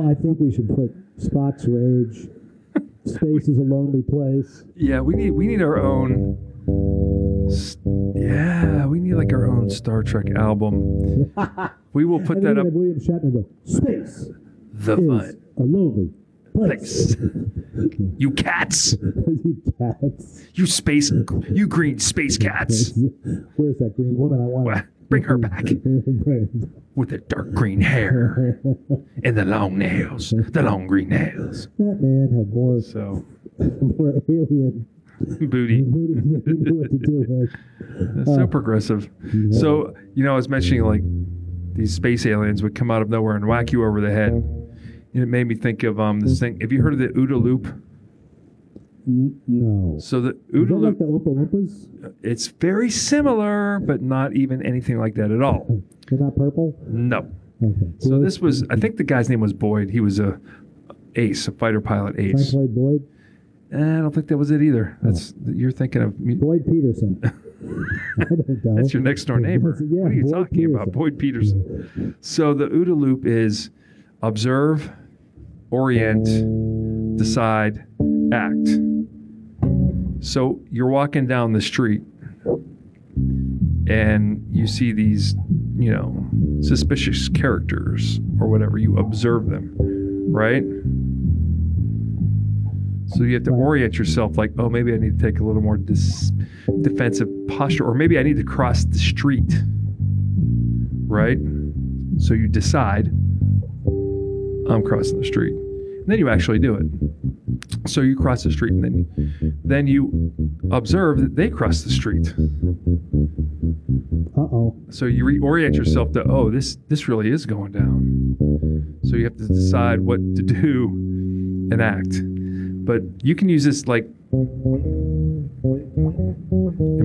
I think we should put Spock's Rage. Space is a lonely place. Yeah, we need our own. Yeah, we need like our own Star Trek album. We will put that up. William Shatner go, space. The is fun. A lonely place. You cats. You cats. You space. You green space cats. Where's that green woman I want? Bring her back with the dark green hair and the long nails, the long green nails. That man had more alien booty than he knew what to do with. That's so progressive. Yeah. So, I was mentioning like these space aliens would come out of nowhere and whack you over the head. And it made me think of this thing. Have you heard of the OODA loop? No. So the OODA loop, like the Oompa Loompas? It's very similar, but not even anything like that at all. They're not purple? No. Okay. So this was, I think the guy's name was Boyd. He was a fighter pilot ace. I played Boyd? I don't think that was it either. That's You're thinking of... Boyd Peterson. I don't know. That's your next door neighbor. Yeah, what are you Boyd talking Peterson. About? Boyd Peterson. So the OODA loop is observe, orient, decide, act. So you're walking down the street and you see these, suspicious characters or whatever. You observe them, right? So you have to orient yourself like, oh, maybe I need to take a little more defensive posture, or maybe I need to cross the street, right? So you decide, I'm crossing the street. And then you actually do it. So you cross the street, and then you observe that they cross the street. Uh-oh. So you reorient yourself to, this really is going down. So you have to decide what to do and act. But you can use this like in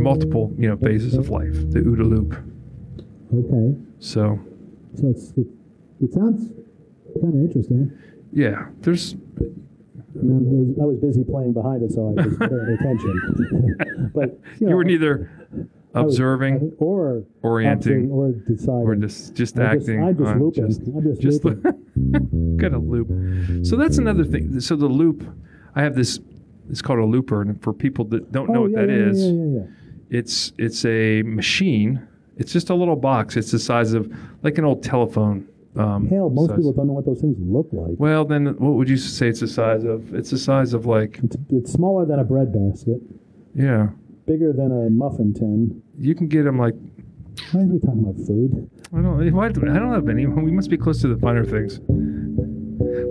multiple, you know, phases of life. The OODA loop. Okay. So it sounds kind of interesting. Yeah, there's. I was busy playing behind it, so I was paying attention. But you were neither observing or orienting or deciding or just acting. I'm just looping. I'm just looping. Got a loop. So that's another thing. So the loop, I have this. It's called a looper, and for people that don't know what that is, it's a machine. It's just a little box. It's the size of like an old telephone. Hell, most size. People don't know what those things look like. Well, then what would you say it's the size of? It's the size of like... It's smaller than a bread basket. Yeah. Bigger than a muffin tin. You can get them like... Why are we talking about food? I don't have any. We must be close to the finer things.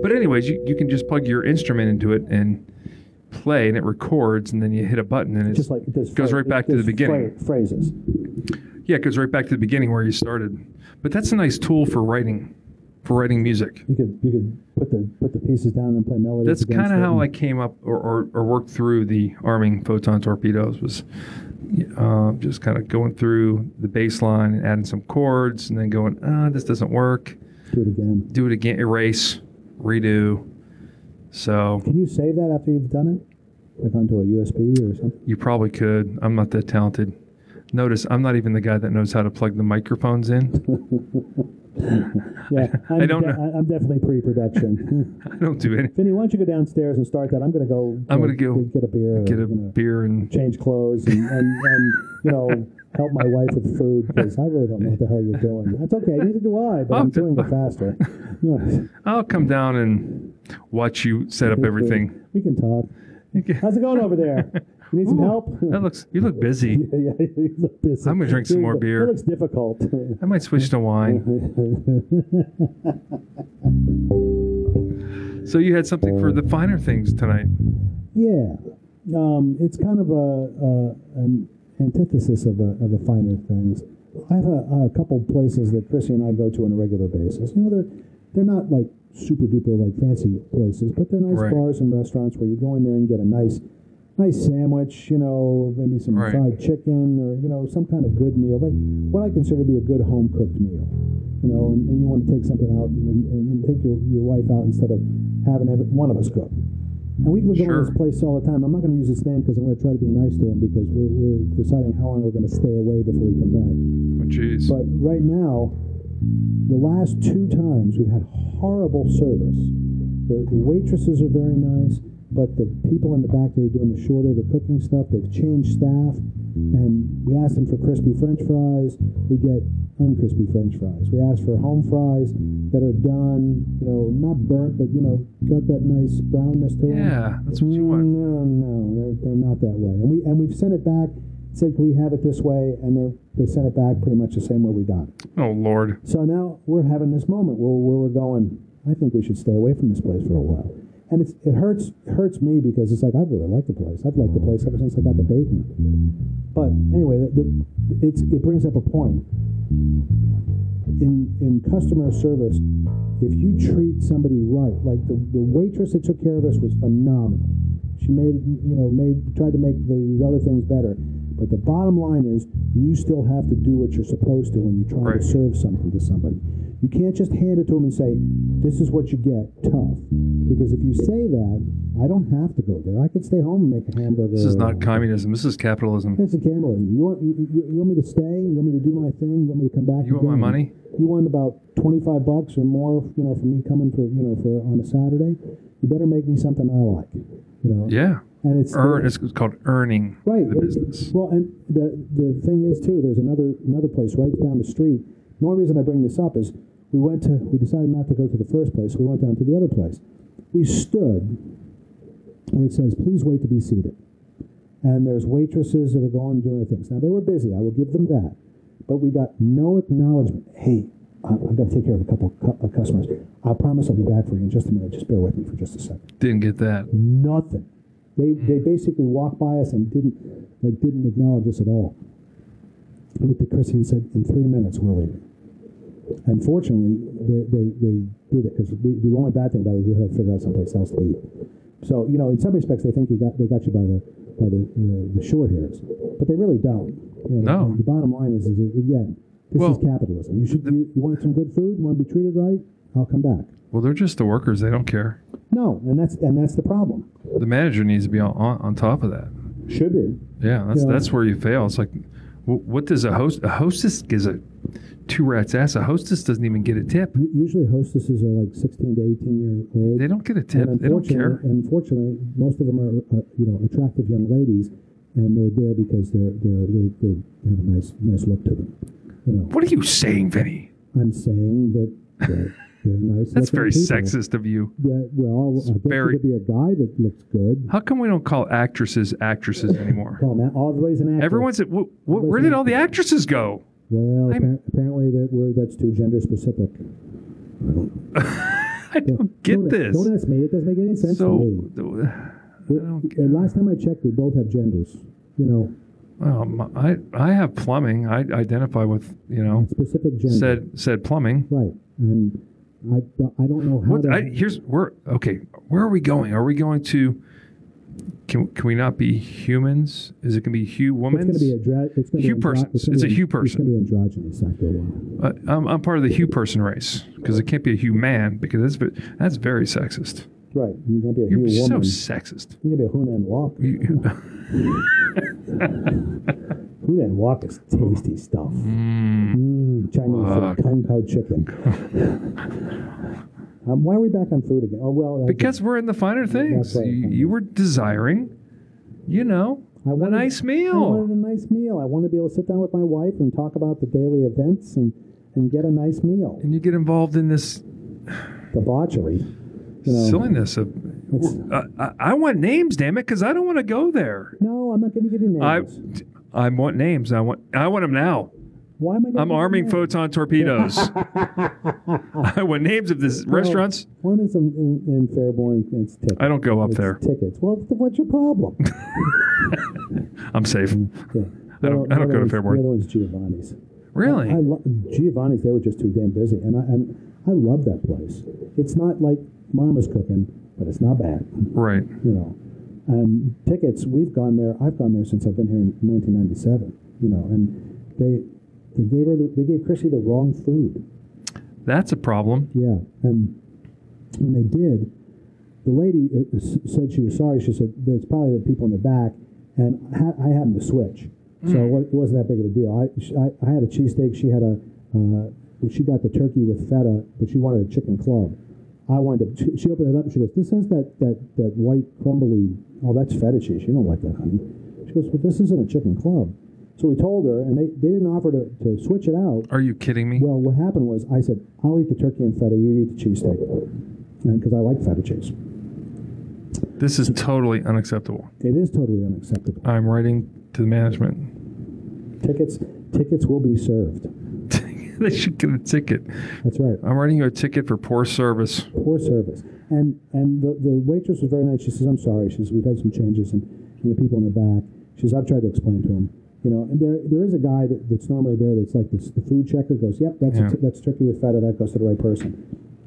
But anyways, you can just plug your instrument into it and play, and it records, and then you hit a button, and just like this goes right back to the beginning. Phrases. Yeah, it goes right back to the beginning where you started. But that's a nice tool for writing music. You could put the pieces down and play melodies. That's kind of how I came up or worked through the arming photon torpedoes, was just kind of going through the bass line and adding some chords, and then going, this doesn't work. Do it again. Erase, redo. So can you save that after you've done it, like onto a USB or something? You probably could. I'm not that talented. Notice, I'm not even the guy that knows how to plug the microphones in. Yeah, I'm definitely pre-production. I don't do anything. Vinny, why don't you go downstairs and start that? I'm going to go. I'm going to go get a beer. And change clothes and help my wife with food, because I really don't know what the hell you're doing. That's okay. Neither do I, but I'm doing it faster. Yeah. I'll come down and watch you set up everything. We can talk. How's it going over there? You need some help? You look busy. Yeah, you look busy. I'm going to drink some more beer. It looks difficult. I might switch to wine. So you had something for the finer things tonight. Yeah. It's kind of an antithesis of the finer things. I have a couple places that Chrissy and I go to on a regular basis. They're not like super-duper like fancy places, but they're nice bars and restaurants where you go in there and get a nice sandwich, maybe some fried chicken or, some kind of good meal, like what I consider to be a good home-cooked meal, and you want to take something out and take your wife out instead of having every one of us cook. And we would go to this place all the time. I'm not going to use his name because I'm going to try to be nice to him, because we're deciding how long we're going to stay away before we come back. Oh, jeez. But right now, the last two times we've had horrible service. The waitresses are very nice, but the people in the back that are doing the shorter, the cooking stuff, they've changed staff, and we asked them for crispy French fries, we get uncrispy French fries. We asked for home fries that are done, not burnt, but, got that nice brownness to them. Yeah, that's what you want. No, they're not that way. And we've sent it back, said, can we have it this way? And they sent it back pretty much the same way we got it. Oh, Lord. So now we're having this moment where we're going, I think we should stay away from this place for a while. And it hurts me, because it's like, I really like the place. I've liked the place ever since I got the bacon. But anyway, it brings up a point. In customer service, if you treat somebody right, like the waitress that took care of us was phenomenal. She tried to make the other things better. But the bottom line is, you still have to do what you're supposed to when you're trying to serve something to somebody. You can't just hand it to them and say, this is what you get, tough. Because if you say that, I don't have to go there. I could stay home and make a hamburger. This is not communism. This is capitalism. This is capitalism. You want me to stay? You want me to do my thing? You want me to come back? You want my money? You want about $25 or more, for me coming for on a Saturday? You better make me something I like. Yeah. And it's called earning the business. Well, and the thing is, too, there's another place right down the street. The only reason I bring this up is we decided not to go to the first place. We went down to the other place. We stood where it says, please wait to be seated. And there's waitresses that are going and doing things. Now, they were busy. I will give them that. But we got no acknowledgement. Hey, I've got to take care of a couple of customers. I promise I'll be back for you in just a minute. Just bear with me for just a second. Didn't get that. Nothing. They basically walked by us and didn't acknowledge us at all. I looked at Chrissy and said, in 3 minutes, we're leaving. Unfortunately, they did it, because the only bad thing about it was we had to figure out someplace else to eat. So, you know, in some respects, they think they got you by the short hairs, but they really don't. You know, no. The bottom line is again, this is capitalism. You want some good food? You want to be treated right? I'll come back. Well, they're just the workers. They don't care. No, and that's the problem. The manager needs to be on top of that. Should be. Yeah, that's where you fail. It's like, what does a hostess gives a two rat's ass? A hostess doesn't even get a tip. Usually hostesses are like 16 to 18 years old. They don't get a tip. They don't care. And unfortunately, most of them are attractive young ladies, and they're there because they have a nice look to them. You know. What are you saying, Vinny? I'm saying that they're nice. That's very people. Sexist of you. Yeah, well, it's I guess very... you could be a guy that looks good. How come we don't call actresses anymore? Well, man, everybody's an actress. Everyone's at, where did all the actresses go? Well, apparently that's too gender specific. I don't get this. Don't ask me. It doesn't make any sense to me. Last time I checked, we both have genders. You know. I have plumbing. I identify with, specific gender. Said plumbing. Right. And I don't know how where are we going? Are we going to can we not be humans? Is it going to be Hugh woman? It's going to be Hugh person. It's a Hugh person. It's going to be androgynous after a while. I'm part of the Hugh person race because it can't be a Hugh man because that's very sexist. Right. You're going to be a Hugh woman. You're so sexist. You're going to be a Hunan Walker. Hunan Walker is tasty stuff. Chinese Kung Pao chicken. Why are we back on food again? Oh, well, because we're in the finer things. Right. You were desiring, a nice meal. I wanted a nice meal. I wanted to be able to sit down with my wife and talk about the daily events and get a nice meal. And you get involved in this debauchery. Silliness of I want names, damn it, because I don't want to go there. No, I'm not going to give you names. I want names. I want them now. Why am I? I'm arming photon torpedoes. I want names of these restaurants. One is in Fairborn. It's tickets. I don't go up there. Tickets. Well, what's your problem? I'm safe. Yeah. I don't go to Fairborn. The other one's Giovanni's. Really? Giovanni's. They were just too damn busy, and I love that place. It's not like Mama's cooking, but it's not bad. Right. And tickets, we've gone there. I've gone there since I've been here in 1997. And they gave Chrissy the wrong food. That's a problem. Yeah. And when they did, the lady said she was sorry. She said, there's probably the people in the back, and I happened to switch. So it wasn't that big of a deal. I had a cheesesteak. She had she got the turkey with feta, but she wanted a chicken club. I wanted to. She opened it up and she goes, "This has that white crumbly. Oh, that's feta cheese. You don't like that, honey." She goes, "But this isn't a chicken club." So we told her, and they didn't offer to switch it out. Are you kidding me? Well, what happened was I said, "I'll eat the turkey and feta. You eat the cheesesteak," because I like feta cheese. This is totally unacceptable. It is totally unacceptable. I'm writing to the management. Tickets will be served. They should get a ticket. That's right. I'm writing you a ticket for poor service. Poor service. And the waitress was very nice. She says, "I'm sorry." She says, "We've had some changes in the people in the back." She says, "I've tried to explain to them." And there is a guy that's normally there that's like this. The food checker goes, "Yep, that's turkey with feta. That goes to the right person."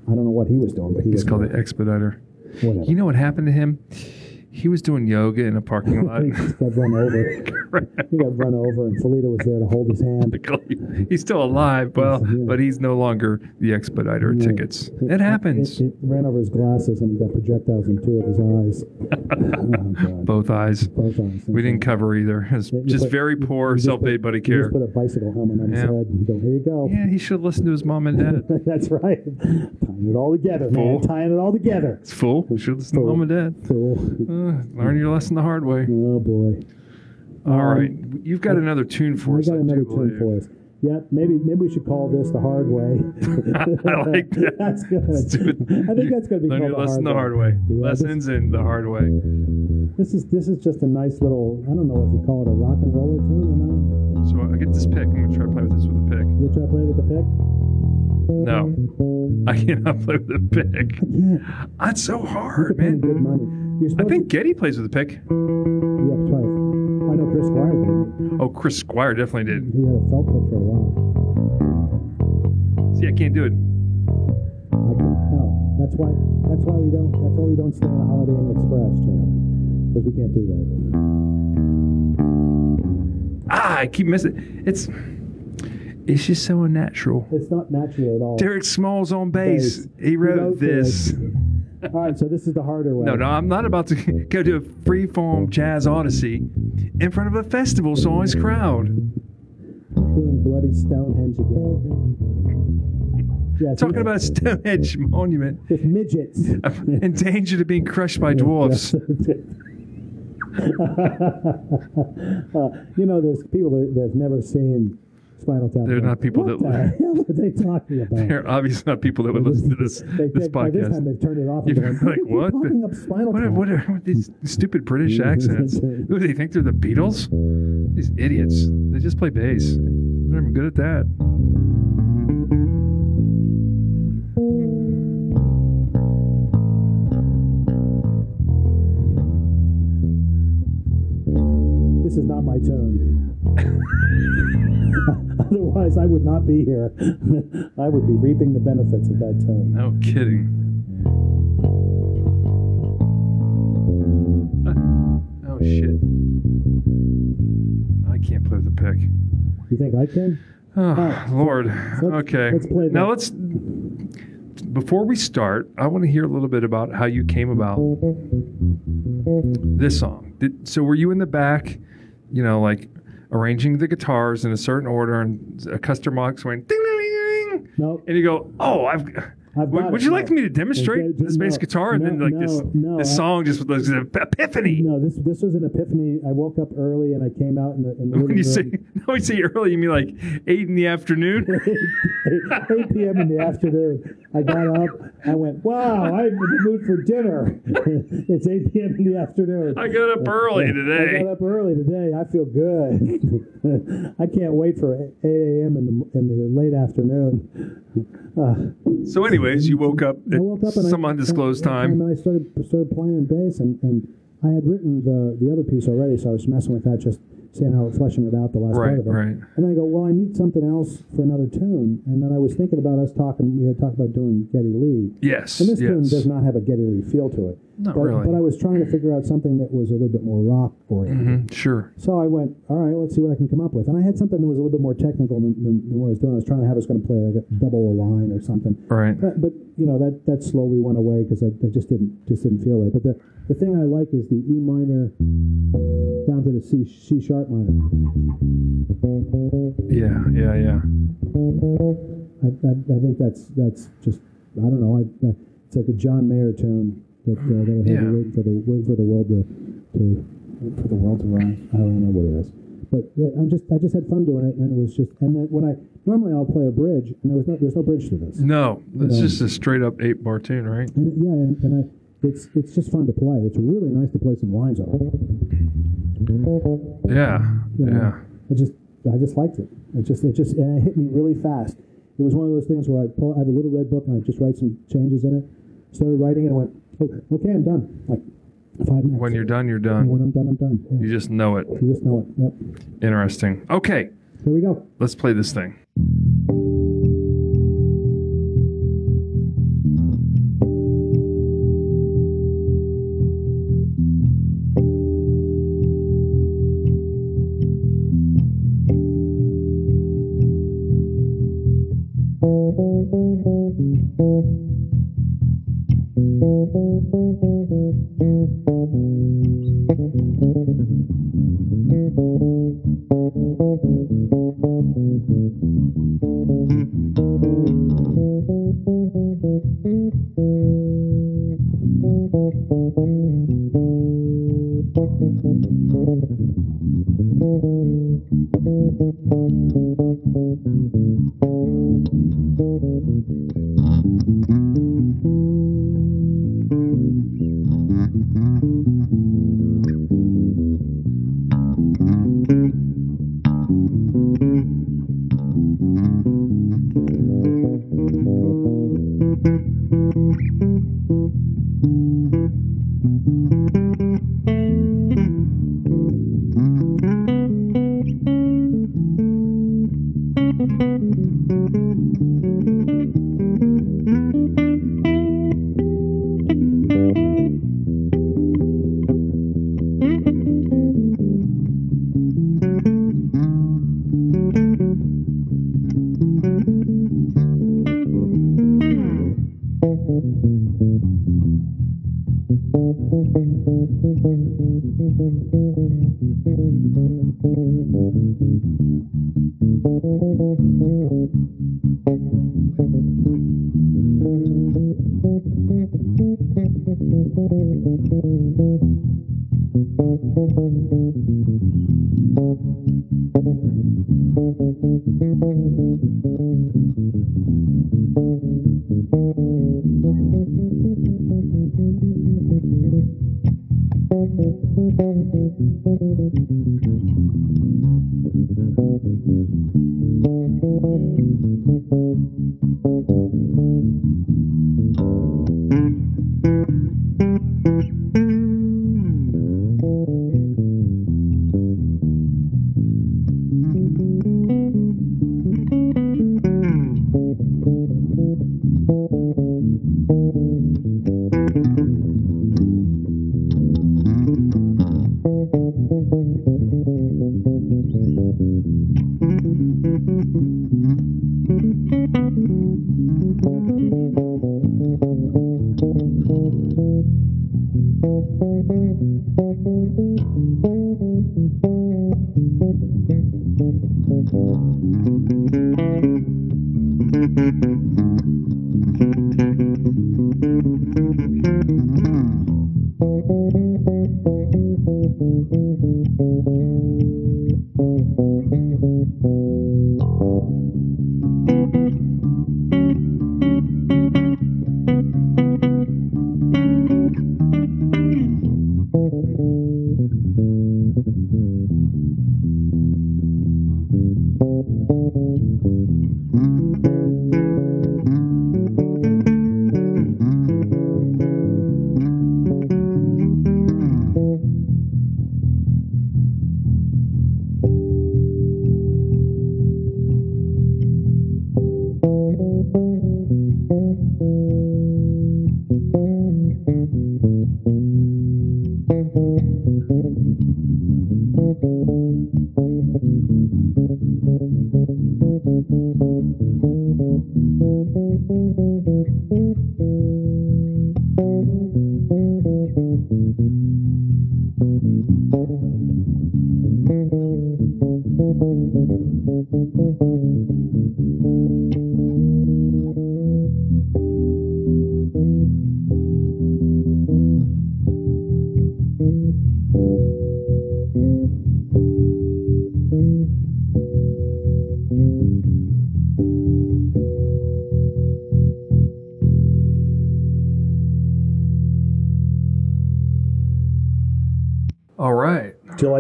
I don't know what he was doing, but he's called the expediter. Whatever. You know what happened to him? He was doing yoga in a parking lot. He just got run over. He got run over, and Felita was there to hold his hand. He's still alive, but he's no longer the expediter of tickets. It happens. He ran over his glasses, and he got projectiles in two of his eyes. Oh, both eyes. Both eyes. We didn't cover either. It's just very poor self-made buddy care. He just put a bicycle helmet on his head, and go, "Here you go." Yeah, he should listen to his mom and dad. That's right. Tying it all together, man. Tying it all together. It's fool. You should listen to mom and dad. Fool. Learn your lesson the hard way. Oh, boy. All right. You've got another tune for us. I got another tune for us. Yeah, maybe we should call this The Hard Way. I like that. That's good. I think that's going to be called The Hard Way. Learn your lesson the hard way. Yeah, lessons in The Hard Way. This is just a nice little, I don't know if you call it a rock and roller tune or not. So I get this pick. I'm going to try to play with this with a pick. You're trying to play with the pick? No. I cannot play with a pick. Yeah. That's so hard, man. Good money. I think Geddy plays with a pick. Yeah, twice. I know Chris Ward did. Oh, Chris Ward definitely did. He had a felt pick for a while. See, I can't do it. I can't. No, That's why we don't stay in a Holiday Inn Express chair, because we can't do that. I keep missing. It's just so unnatural. It's not natural at all. Derek Small's on bass. He wrote this. All right, so this is the harder way. No, I'm not about to go to a free-form jazz odyssey in front of a festival size crowd. Doing bloody Stonehenge again. Yeah, talking about a Stonehenge monument. With midgets. In danger to being crushed by dwarves. There's people that have never seen Spinal Tap. They're not people that... What the hell are they talking about? They're obviously not people that would listen to this podcast. By this time, they've turned it off. You're like, what? What are these stupid British accents? Who do they think they're, the Beatles? These idiots. They just play bass. They're even good at that. This is not my tone. Otherwise, I would not be here. I would be reaping the benefits of that tone. No kidding. Oh, shit. I can't play the pick. You think I can? Oh, right. Lord. Okay. Let's play that. Now, before we start, I want to hear a little bit about how you came about this song. So were you in the back, arranging the guitars in a certain order, and a customer box went ding ding ding ding. Nope. And you go, oh, would you like me to demonstrate this bass guitar? And this song just was an epiphany. No, this was an epiphany. I woke up early and I came out in the when you say when you say early, you mean like 8 in the afternoon? 8 p.m. in the afternoon. I got up. I went, wow, I'm in the mood for dinner. It's 8 p.m. in the afternoon. I got up early today. I feel good. I can't wait for 8 a.m. in the late afternoon. So anyways, you woke up at some undisclosed time. And I started playing bass, and I had written the other piece already, so I was messing with that, just seeing how it fleshing it out the last part of it. Right. And then I go, well, I need something else for another tune. And then I was thinking about us talking. We had talked about doing Geddy Lee. Yes. And this tune does not have a Geddy Lee feel to it. Not really. But I was trying to figure out something that was a little bit more rock oriented. Mm-hmm, sure. So I went, all right, let's see what I can come up with. And I had something that was a little bit more technical than what I was doing. I was trying to have us going to play like a double a line or something. Right. But that slowly went away because I just didn't feel it. But the thing I like is the E minor down to the C sharp minor. Yeah. I think that's just, I don't know. It's like a John Mayer tune that they had to wait for the world to rise. I don't know what it is. But yeah, I just had fun doing it, and it was just. And then when normally I'll play a bridge, and there's no bridge to this. No, it's just a straight up 8-bar tune, right? It's just fun to play. It's really nice to play some lines on. Yeah. I just liked it. It just and it hit me really fast. It was one of those things where I have a little red book and I just write some changes in it. Started writing and I went, okay, I'm done. Like 5 minutes. When you're done, you're done. And when I'm done, I'm done. Yeah. You just know it. Yep. Interesting. Okay. Here we go. Let's play this thing.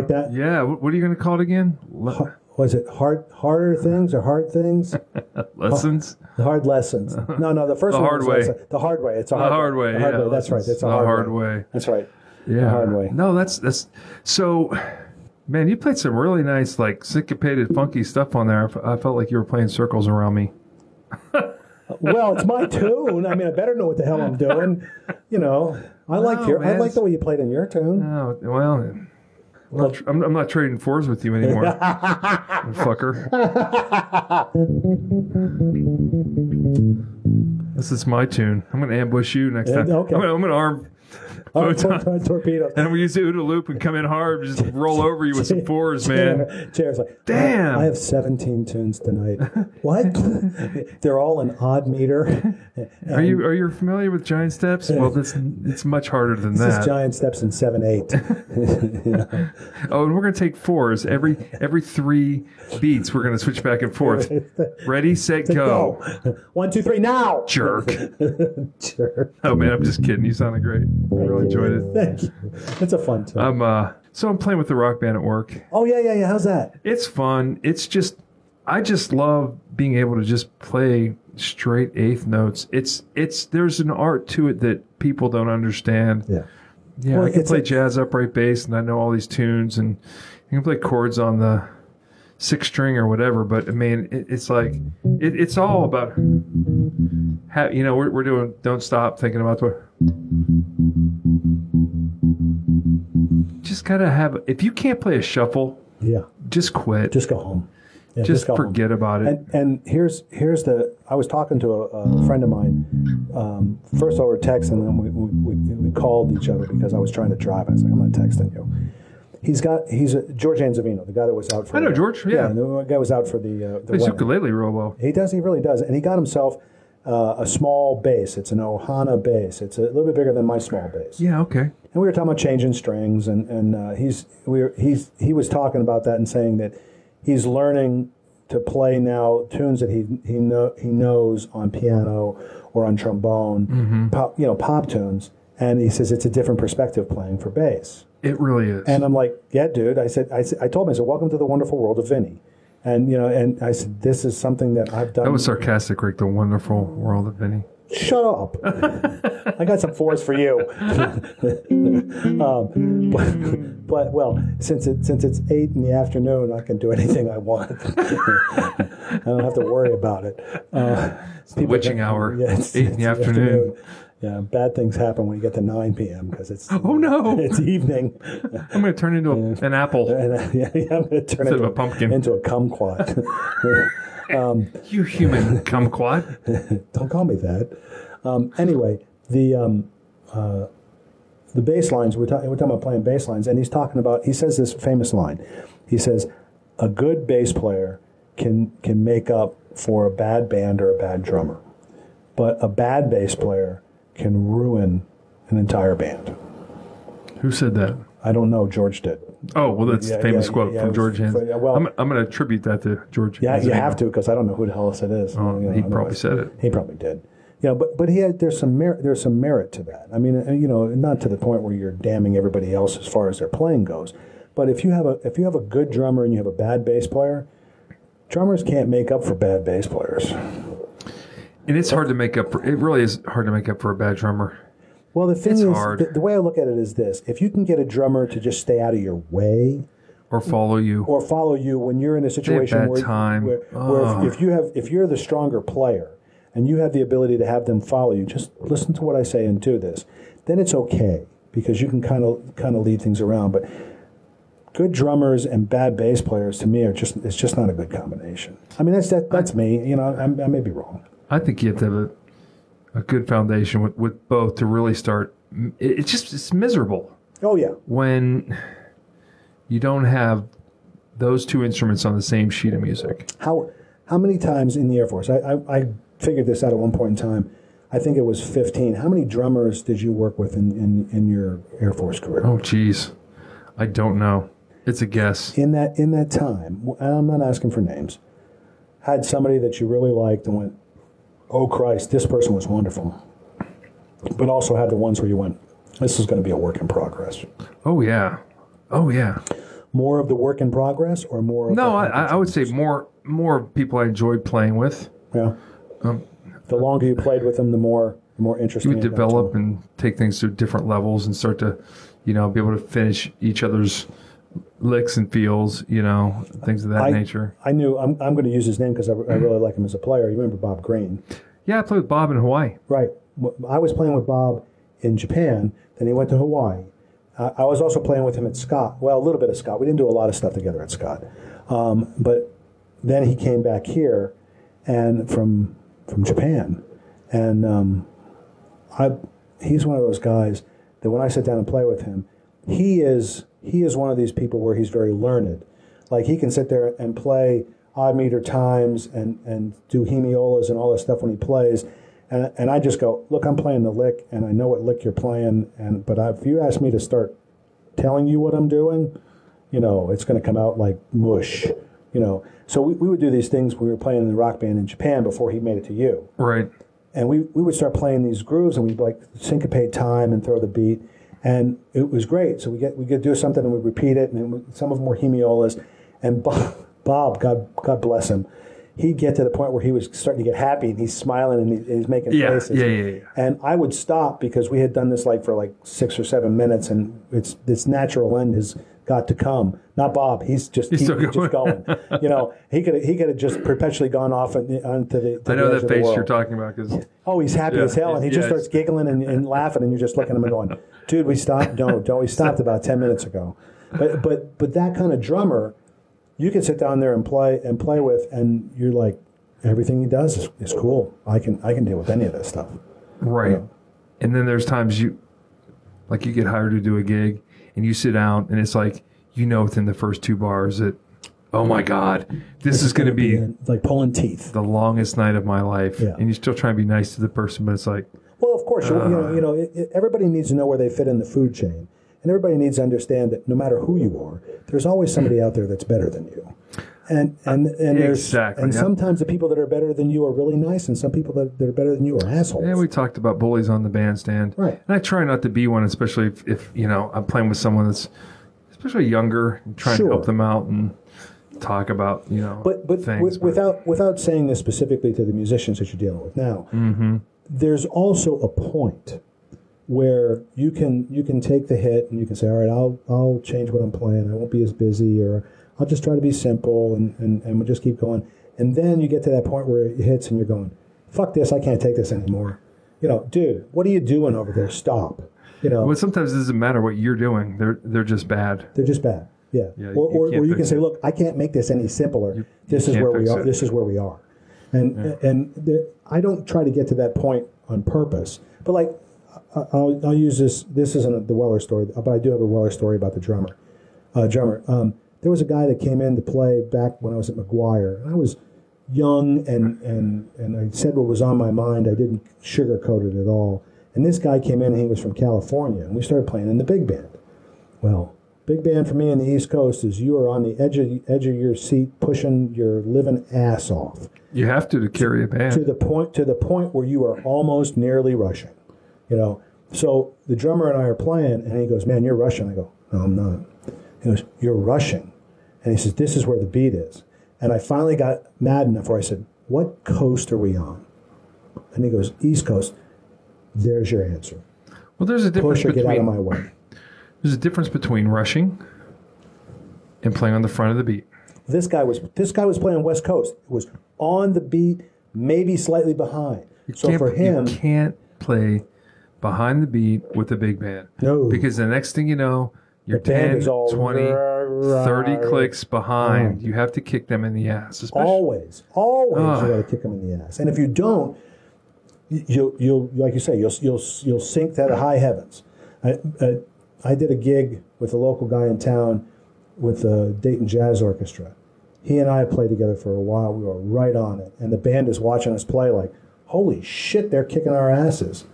That? Yeah. What are you going to call it again? Was it harder things or hard things? Lessons? The hard lessons. No, the first the one hard was way. Lesson. The hard way. It's a hard way. The hard way. Yeah, that's right. It's a hard way. That's right. Yeah. The hard way. No, that's so, man, you played some really nice, like, syncopated, funky stuff on there. I felt like you were playing circles around me. Well, it's my tune. I mean, I better know what the hell I'm doing. You know, I like the way you played in your tune. Oh, well... I'm not trading fours with you anymore, fucker. This is my tune. I'm going to ambush you next time. Okay. I'm going to arm torpedoes. And we use the OODA loop and come in hard and just roll over you with some fours, man. Chair's like, damn. I have 17 tunes tonight. What? They're all an odd meter. Are you familiar with giant steps? Well, it's much harder than that. This is giant steps in 7/8. Yeah. Oh, and we're going to take fours. Every 3 beats, we're going to switch back and forth. Ready, set, go. 1, 2, 3, now. Jerk. Oh, man, I'm just kidding. You sounded great. I really enjoyed it. Thank you. It's a fun time. I'm playing with the rock band at work. Oh, yeah. How's that? It's fun. It's just, I just love being able to just play straight eighth notes. It's there's an art to it that people don't understand. Yeah. Yeah, well, I can play jazz upright bass, and I know all these tunes, and you can play chords on the 6 string or whatever, but I mean, it's like, it's all about how, you know, we're doing Don't Stop Thinking About the World. Just gotta have, if you can't play a shuffle, yeah, just quit, just go home, yeah, just forget home. About it. And here's the, I was talking to a friend of mine, first over text, and then we called each other because I was trying to drive. I was like, I'm not texting you. He's George Anzovino, the guy that was out for... I know George, yeah. The guy was out for the... He plays ukulele real well. He does, he really does. And he got himself a small bass. It's an Ohana bass. It's a little bit bigger than my small bass. Yeah, okay. And we were talking about changing strings, and he was talking about that and saying that he's learning to play now tunes that he knows on piano or on trombone, mm-hmm. pop tunes, and he says it's a different perspective playing for bass. It really is. And I'm like, yeah, dude. I told him, welcome to the wonderful world of Vinny. And, you know, and I said, this is something that I've done. That was sarcastic, Rick, the wonderful world of Vinny. Shut up. I got some fours for you. But well, since it's 8 in the afternoon, I can do anything I want. I don't have to worry about it. It's the witching hour, yeah, it's 8 in the afternoon. Yeah, bad things happen when you get to 9 p.m. because it's it's evening. I'm going to turn into an apple. I'm going to turn into a pumpkin, into a kumquat. You human kumquat! Don't call me that. Anyway, the bass lines. We're talking about playing bass lines, and he's talking about. He says this famous line. He says, "A good bass player can make up for a bad band or a bad drummer. But a bad bass player can ruin an entire band. Who said that? I don't know. George did. Oh, well, that's a famous quote from George Hans. Well, I'm going to attribute that to George. Yeah, you have to, because I don't know who the hell it is. Oh, he probably said it. He probably did. Yeah, but there's some merit to that. I mean, not to the point where you're damning everybody else as far as their playing goes. But if you have a good drummer and you have a bad bass player, drummers can't make up for bad bass players. And it's hard to make up. It really is hard to make up for a bad drummer. Well, the thing is, the way I look at it is this: if you can get a drummer to just stay out of your way, or follow you when you're in a situation where if you're the stronger player and you have the ability to have them follow you, just listen to what I say and do this, then it's okay because you can kind of lead things around. But good drummers and bad bass players, to me, it's just not a good combination. I mean, that's me. I may be wrong. I think you have to have a good foundation with both to really start. It's miserable. Oh, yeah. When you don't have those two instruments on the same sheet of music. How many times in the Air Force, I figured this out at one point in time, I think it was 15. How many drummers did you work with in your Air Force career? Oh, geez. I don't know. It's a guess. In that time, I'm not asking for names, had somebody that you really liked and went, oh, Christ, this person was wonderful. But also had the ones where you went, this is going to be a work in progress. Oh, yeah. Oh, yeah. More of the work in progress or more of I would say more people I enjoyed playing with. Yeah. The longer you played with them, the more interesting. You would develop and take things to different levels and start to, be able to finish each other's licks and feels, things of that nature. I knew I'm going to use his name because I really like him as a player. You remember Bob Green? Yeah, I played with Bob in Hawaii. Right. I was playing with Bob in Japan, then he went to Hawaii. I was also playing with him at Scott. Well, a little bit of Scott. We didn't do a lot of stuff together at Scott. But then he came back here and from Japan. And he's one of those guys that when I sit down and play with him, he is one of these people where he's very learned. Like, he can sit there and play odd meter times and do hemiolas and all this stuff when he plays. And I just go, look, I'm playing the lick, and I know what lick you're playing. But if you ask me to start telling you what I'm doing, it's going to come out like mush. So we would do these things when we were playing in the rock band in Japan before he made it to you. Right. And we would start playing these grooves, and we'd like syncopate time and throw the beat. And it was great. So we could do something and we'd repeat it. And some of them were hemiolas. And Bob, God bless him, he'd get to the point where he was starting to get happy and he's smiling and he's making faces. Yeah. And I would stop because we had done this for 6 or 7 minutes and its natural end has got to come. Not Bob. He's just going. He could have just perpetually gone off onto the. I know that face you're talking about because. Oh, he's happy as hell, and he just starts giggling and laughing, and you're just looking at him and going, "Dude, we stopped. No, we stopped about 10 minutes ago." But that kind of drummer, you can sit down there and play with, and you're like, everything he does is cool. I can deal with any of this stuff. Right. And then there's times you get hired to do a gig. And you sit down, and it's like, within the first 2 bars that, oh, my God, this is going to be like pulling teeth. The longest night of my life. Yeah. And you still try and be nice to the person, but it's like. Well, of course. Everybody needs to know where they fit in the food chain. And everybody needs to understand that no matter who you are, there's always somebody out there that's better than you. And sometimes the people that are better than you are really nice, and some people that are better than you are assholes. Yeah, we talked about bullies on the bandstand. Right. And I try not to be one, especially if I'm playing with someone that's especially younger, and trying to help them out and talk about, but things. Without saying this specifically to the musicians that you're dealing with now, mm-hmm. There's also a point where you can take the hit and you can say, all right, I'll change what I'm playing. I won't be as busy, or I'll just try to be simple and we'll just keep going. And then you get to that point where it hits and you're going, fuck this, I can't take this anymore. Dude, what are you doing over there? Stop. Well, sometimes it doesn't matter what you're doing. They're just bad. They're just bad, yeah. Or you can say, look, I can't make this any simpler. This is where we are. This is where we are. And I don't try to get to that point on purpose. But I'll use this. This isn't the Weller story, but I do have a Weller story about the drummer. There was a guy that came in to play back when I was at McGuire, and I was young, and I said what was on my mind. I didn't sugarcoat it at all. And this guy came in, and he was from California, and we started playing in the big band. Well, big band for me in the East Coast is you are on the edge of your seat, pushing your living ass off. You have to carry a band to the point where you are almost nearly rushing, you know. So the drummer and I are playing, and he goes, "Man, you're rushing." I go, "No, I'm not." He goes, "You're rushing," and he says, "This is where the beat is." And I finally got mad enough where I said, "What coast are we on?" And he goes, "East Coast." There's your answer. Well, there's a difference between. Push or get out of my way. There's a difference between rushing and playing on the front of the beat. This guy was playing West Coast. It was on the beat, maybe slightly behind. So for him, you can't play behind the beat with the big band. No. Because the next thing you know, you're 10, 20, 30 clicks behind. You have to kick them in the ass. Especially. Always you got to kick them in the ass. And if you don't, you'll like you say, you'll sink to the high heavens. I did a gig with a local guy in town with the Dayton Jazz Orchestra. He and I played together for a while. We were right on it. And the band is watching us play like, holy shit, they're kicking our asses.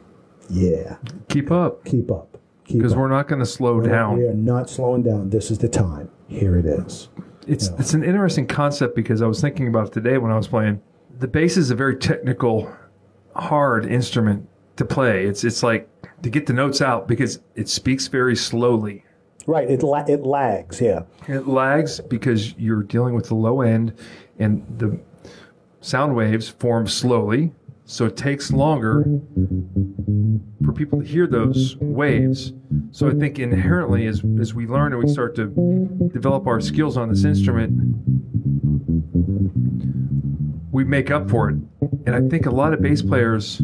Yeah. Keep up. Because we're not going to slow down. We are not slowing down. This is the time. Here it is. It's an interesting concept because I was thinking about it today when I was playing. The bass is a very technical, hard instrument to play. It's like to get the notes out because it speaks very slowly. Right. It lags. Yeah. It lags because you're dealing with the low end, and the sound waves form slowly, so it takes longer for people to hear those waves. So I think inherently, as we learn and we start to develop our skills on this instrument, we make up for it. And I think a lot of bass players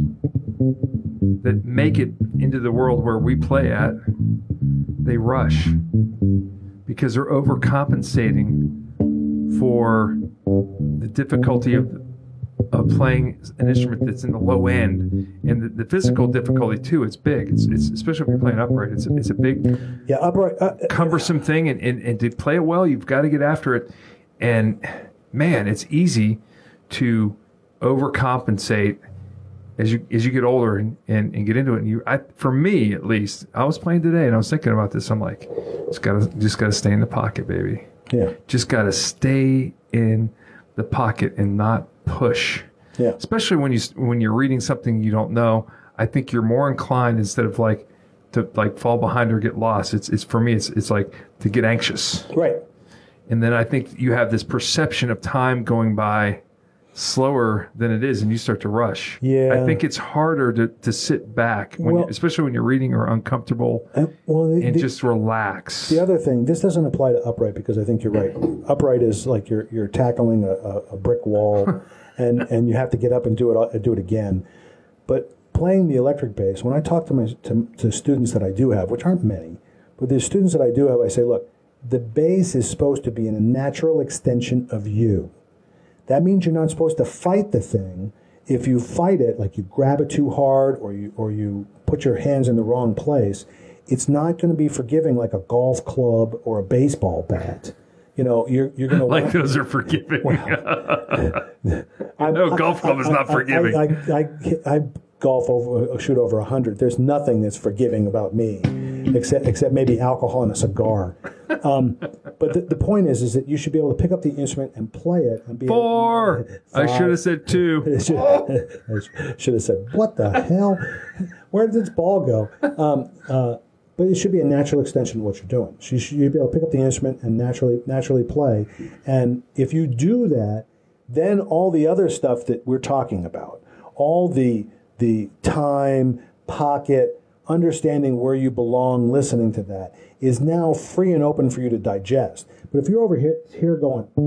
that make it into the world where we play at, they rush because they're overcompensating for the difficulty of playing an instrument that's in the low end, and the physical difficulty too. It's big. It's especially if you're playing upright. It's a big, cumbersome thing. And to play it well, you've got to get after it. And man, it's easy to overcompensate as you get older and get into it. And for me at least, I was playing today and I was thinking about this. I'm like, just gotta stay in the pocket, baby. Yeah. Just gotta stay in the pocket and not push. Yeah. Especially when you're reading something you don't know, I think you're more inclined instead of like to like fall behind or get lost. It's for me. It's like to get anxious. Right. And then I think you have this perception of time going by slower than it is, and you start to rush. Yeah. I think it's harder to sit back, especially when you're reading or uncomfortable, and just relax. The other thing, this doesn't apply to upright because I think you're right. Upright is like you're tackling a brick wall, and you have to get up and do it again. But playing the electric bass, when I talk to my students that I do have, which aren't many, but the students that I do have, I say, look, the bass is supposed to be in a natural extension of you. That means you're not supposed to fight the thing. If you fight it, like you grab it too hard or you put your hands in the wrong place, it's not going to be forgiving like a golf club or a baseball bat. You know, you're going to like those are forgiving. Well, golf club is not forgiving. I shoot over 100. There's nothing that's forgiving about me, except maybe alcohol and a cigar. But the point is that you should be able to pick up the instrument and play it. And be 4. Five. I should have said 2. I should have said, what the hell? Where did this ball go? But it should be a natural extension of what you're doing. So you should be able to pick up the instrument and naturally play. And if you do that, then all the other stuff that we're talking about, all the time, pocket, understanding where you belong, listening to that, is now free and open for you to digest. But if you're over here going, I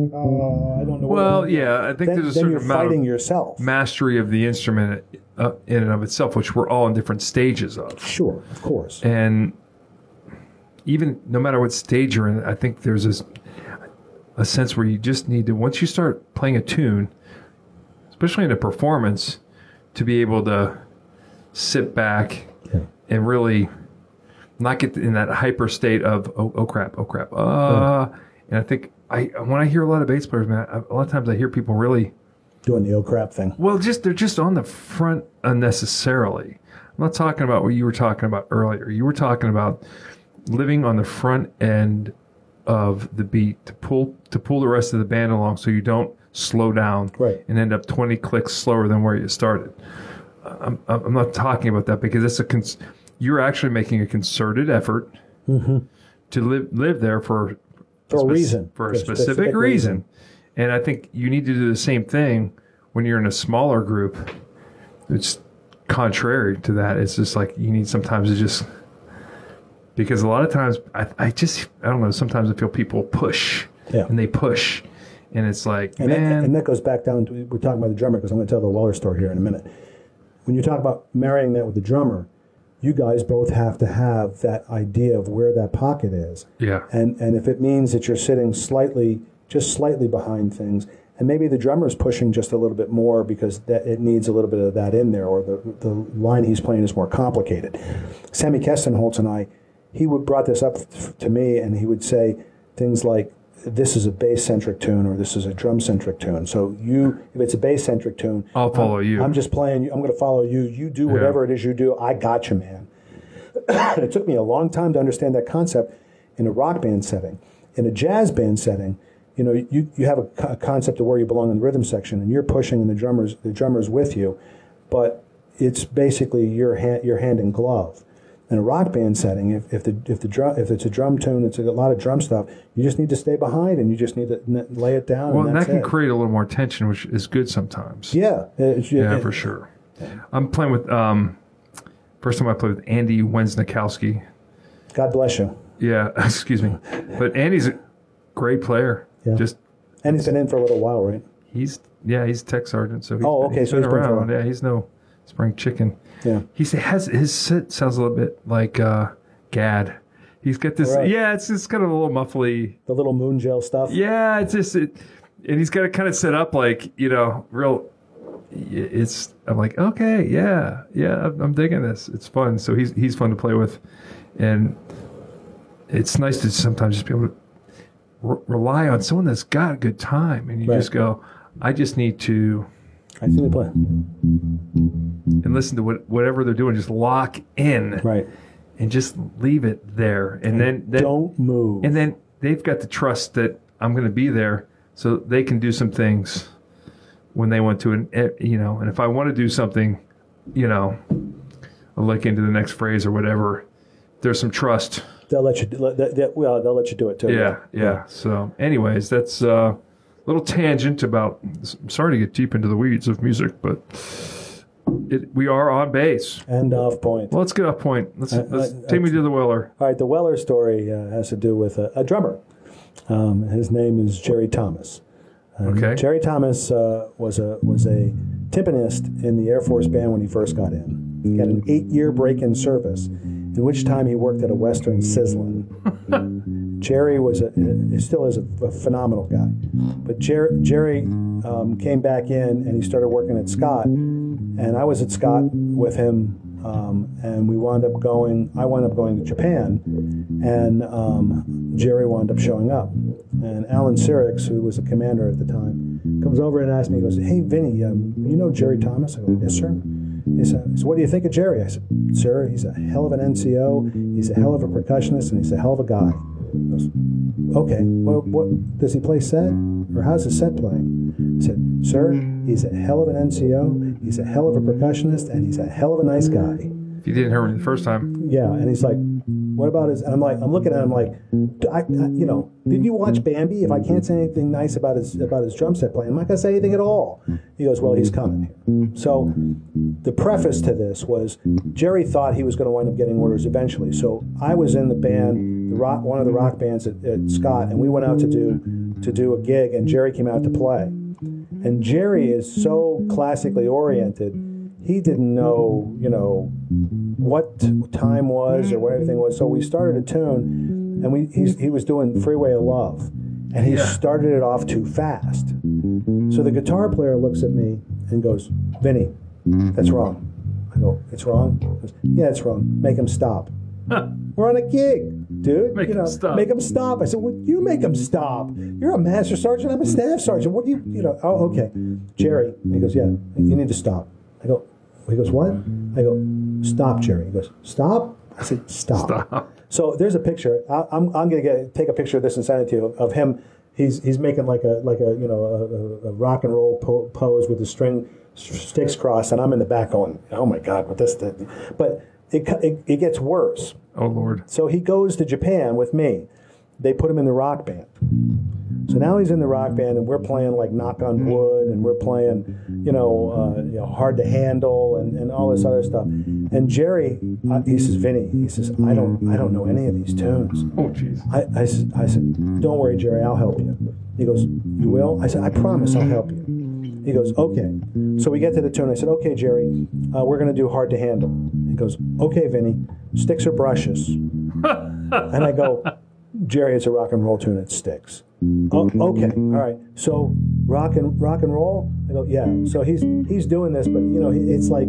don't know. Well, yeah, I think there's a certain amount of mastery of the instrument in and of itself, which we're all in different stages of. Sure, of course. And even no matter what stage you're in, I think there's a sense where you just need to, once you start playing a tune, especially in a performance, to be able to sit back and really not get in that hyper state of, oh crap, And I think when I hear a lot of bass players, man, a lot of times I hear people really doing the old crap thing. Well, they're just on the front unnecessarily. I'm not talking about what you were talking about earlier. You were talking about living on the front end of the beat to pull the rest of the band along, so you don't slow down and end up 20 clicks slower than where you started. I'm not talking about that, because it's you're actually making a concerted effort to live there for a specific reason. And I think you need to do the same thing when you're in a smaller group. It's contrary to that. It's just like you need sometimes to just, because a lot of times I don't know, sometimes I feel people push and they push. And it's like, that goes back down to, we're talking about the drummer, because I'm going to tell the Waller story here in a minute. When you talk about marrying that with the drummer, you guys both have to have that idea of where that pocket is. Yeah. And if it means that you're sitting just slightly behind things, and maybe the drummer's pushing just a little bit more because it needs a little bit of that in there, or the line he's playing is more complicated. Sammy Kestenholz and I, he would brought this up to me, and he would say things like, this is a bass-centric tune, or this is a drum-centric tune. So if it's a bass-centric tune, I'll follow you. I'm just playing. I'm going to follow you. You do whatever it is you do. I got you, man. It took me a long time to understand that concept in a rock band setting. In a jazz band setting, you know, you have a concept of where you belong in the rhythm section, and you're pushing, and the drummer's with you, but it's basically your hand in glove. In a rock band setting, if it's a drum tune, it's a lot of drum stuff. You just need to stay behind, and you just need to lay it down. Well, and that can create a little more tension, which is good sometimes. Yeah, for sure. Yeah. I'm playing with first time I played with Andy Wensnikowski. God bless you. Yeah, excuse me, but Andy's a great player. Yeah. And he's been in for a little while, right? He's tech sergeant, so he's been around. Yeah, he's no spring chicken. Yeah, his sit sounds a little bit like Gad. He's got this. Right. Yeah, it's just kind of a little muffly. The little moon gel stuff. Yeah, it's just and he's got it kind of set up like, you know, real. It's I'm like, okay, yeah, I'm digging this. It's fun. So he's fun to play with, and it's nice to sometimes just be able to rely on someone that's got a good time, and you just go, I just need to. I see they play. And listen to whatever they're doing. Just lock in. Right. And just leave it there. And then don't move. And then they've got the trust that I'm going to be there, so they can do some things when they want to. And, you know, and if I want to do something, you know, I'll look into the next phrase or whatever. There's some trust. They'll let you do it too. Yeah. So, anyways, that's... little tangent about. I'm sorry to get deep into the weeds of music, but we are on base and off point. Well, let's get off point. Let's take me to the Weller. All right, the Weller story has to do with a drummer. His name is Jerry Thomas. Okay. Jerry Thomas was a timpanist in the Air Force Band when he first got in. He had an 8-year break in service, in which time he worked at a Western sizzling. Jerry still is a phenomenal guy, but Jerry came back in and he started working at Scott, and I was at Scott with him, and we wound up going. I wound up going to Japan, and Jerry wound up showing up, and Alan Sirix, who was the commander at the time, comes over and asks me. He goes, "Hey, Vinny, you know Jerry Thomas?" I go, "Yes, sir." He said, "So what do you think of Jerry?" I said, "Sir, he's a hell of an NCO. He's a hell of a percussionist, and he's a hell of a guy." Okay, well, what does he play set? Or how's his set playing? I said, "Sir, he's a hell of an NCO, he's a hell of a percussionist, and he's a hell of a nice guy." If you didn't hear him the first time. Yeah, and he's like, "What about his..." And I'm looking at him like, you know, didn't you watch Bambi? If I can't say anything nice about his drum set playing, I'm not going to say anything at all. He goes, "Well, he's coming here." So the preface to this was Jerry thought he was going to wind up getting orders eventually. So I was in the band... one of the rock bands at Scott, and we went out to do a gig, and Jerry came out to play. And Jerry is so classically oriented, he didn't know, you know, what time was or what everything was. So we started a tune, and he was doing "Freeway of Love," and he started it off too fast. So the guitar player looks at me and goes, "Vinny, that's wrong." I go, "It's wrong?" He goes, "Yeah, it's wrong. Make him stop." We're on a gig, dude. Make them stop. Make them stop. I said, well, you make them stop. You're a master sergeant. I'm a staff sergeant. What do you, oh, okay. Jerry. He goes, yeah, you need to stop. I go, he goes, what? I go, stop, Jerry. He goes, stop? I said, stop. So there's a picture. I'm going to take a picture of this and send it to you of him. He's making like a rock and roll pose with the sticks crossed, and I'm in the back going, oh my God, what this thing? But it gets worse. Oh Lord! So he goes to Japan with me. They put him in the rock band. So now he's in the rock band, and we're playing like Knock on Wood, and we're playing, Hard to Handle, and all this other stuff. And Jerry, he says, Vinny, he says, I don't know any of these tunes. Oh, jeez. I said, don't worry, Jerry, I'll help you. He goes, you will? I said, I promise I'll help you. He goes, okay. So we get to the tune. I said, okay, Jerry, we're going to do Hard to Handle. He goes, okay, Vinny, sticks or brushes? And I go, Jerry, it's a rock and roll tune. It sticks. Oh, okay. All right. So rock and roll. I go, yeah. So he's doing this, but it's like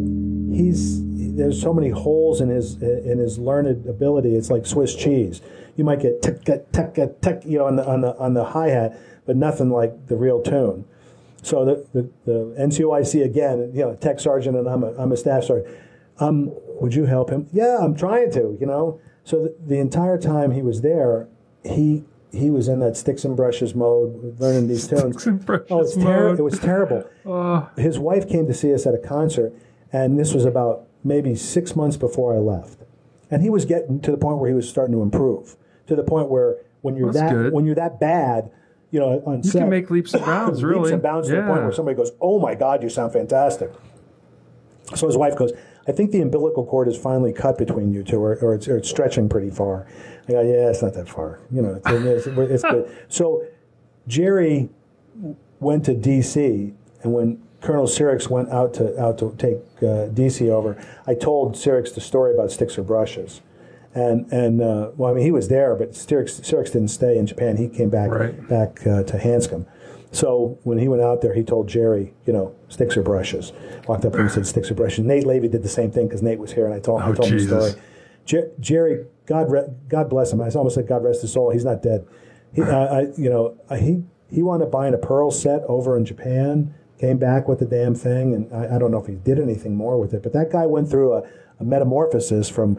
there's so many holes in his learned ability. It's like Swiss cheese. You might get tuck, on the hi hat, but nothing like the real tune. So the NCOIC again, tech sergeant, and I'm a staff sergeant. Would you help him? Yeah, I'm trying to. So the entire time he was there, he was in that sticks and brushes mode, learning these tunes. Sticks and brushes mode. It was terrible. His wife came to see us at a concert, and this was about maybe 6 months before I left. And he was getting to the point where he was starting to improve, to the point where when you're that bad, on set, you can make leaps and bounds, really. Leaps and bounds to the point where somebody goes, oh, my God, you sound fantastic. So his wife goes, I think the umbilical cord is finally cut between you two, or it's stretching pretty far. I go, yeah, it's not that far. It's good. So Jerry went to D.C., and when Colonel Sirix went out to take D.C. over, I told Sirix the story about sticks or brushes. He was there, but Sirix didn't stay in Japan. He came back to Hanscom. So when he went out there, he told Jerry, sticks or brushes. Walked up and said, sticks or brushes. Nate Levy did the same thing because Nate was here, and I told him the story. Jerry, God bless him. I almost said God rest his soul. He's not dead. He wound up buying a Pearl set over in Japan, came back with the damn thing, and I don't know if he did anything more with it. But that guy went through a metamorphosis from,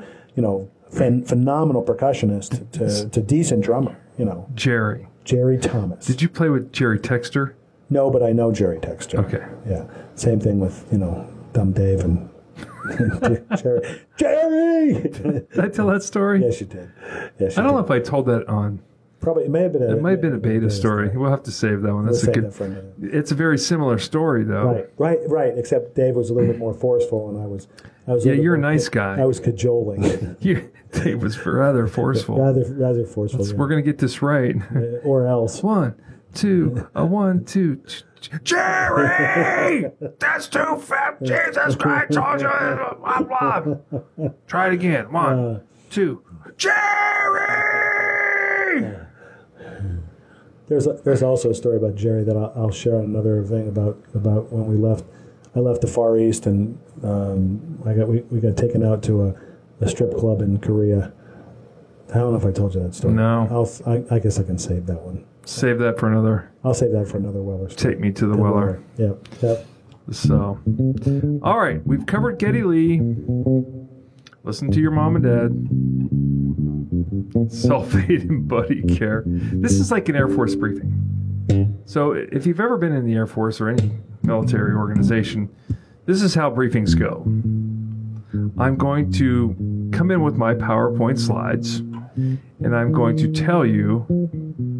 phenomenal percussionist to decent drummer, Jerry. Jerry Thomas. Did you play with Jerry Texter? No, but I know Jerry Texter. Okay. Yeah. Same thing with, Dumb Dave and Jerry. Jerry! Did I tell that story? Yes, you did. Yes, I don't know if I told that on. Probably. It may have been a beta story. We'll have to save that one. That's a good one. It's a very similar story, though. Right. Except Dave was a little bit more forceful, and I was. Yeah, you're a nice guy. I was cajoling. Dave was rather forceful. Rather forceful. We're going to get this right, or else. 1, 2, a 1, 2. Jerry, that's too fat. Jesus Christ, told you. Blah blah. Try it again. 1, 2. Jerry. Yeah. There's also a story about Jerry that I'll share on another thing about when we left. I left the Far East, and we got taken out to a strip club in Korea. I don't know if I told you that story. No. I guess I can save that one. Save that for another. I'll save that for another Weller story. Take me to the Weller. Yep. So, all right, we've covered Geddy Lee. Listen to your mom and dad. Self-aid and buddy care. This is like an Air Force briefing. So if you've ever been in the Air Force or any military organization, this is how briefings go. I'm going to come in with my PowerPoint slides, and I'm going to tell you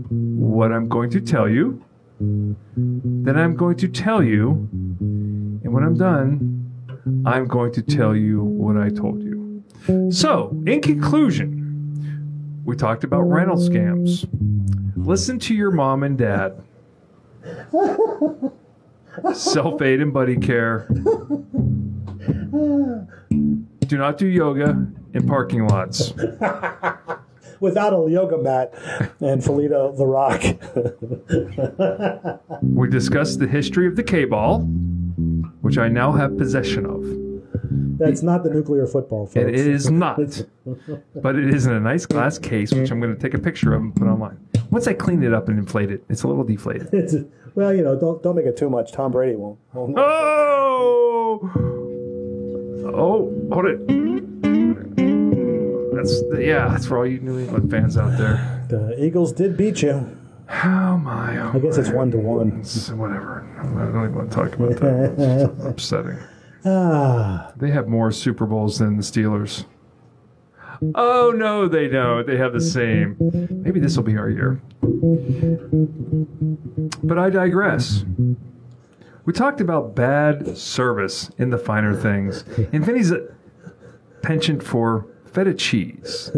what I'm going to tell you. Then I'm going to tell you, and when I'm done, I'm going to tell you what I told you. So, in conclusion, we talked about rental scams. Listen to your mom and dad. Self-aid and buddy care. Do not do yoga in parking lots. Without a yoga mat and Felita the Rock. We discussed the history of the K-ball, which I now have possession of. That's not the nuclear football, folks. It is not. But it is in a nice glass case, which I'm going to take a picture of and put online. Once I clean it up and inflate it, it's a little deflated. It's, well, you know, don't make it too much. Tom Brady won't. Oh, hold it. That's for all you New England fans out there. The Eagles did beat you. Oh my! Oh I guess it's 1-1. Whatever. I don't even want to talk about that. It's just upsetting. They have more Super Bowls than the Steelers. Oh no, they don't. They have the same. Maybe this will be our year. But I digress. We talked about bad service in the finer things, and Vinny's a penchant for feta cheese.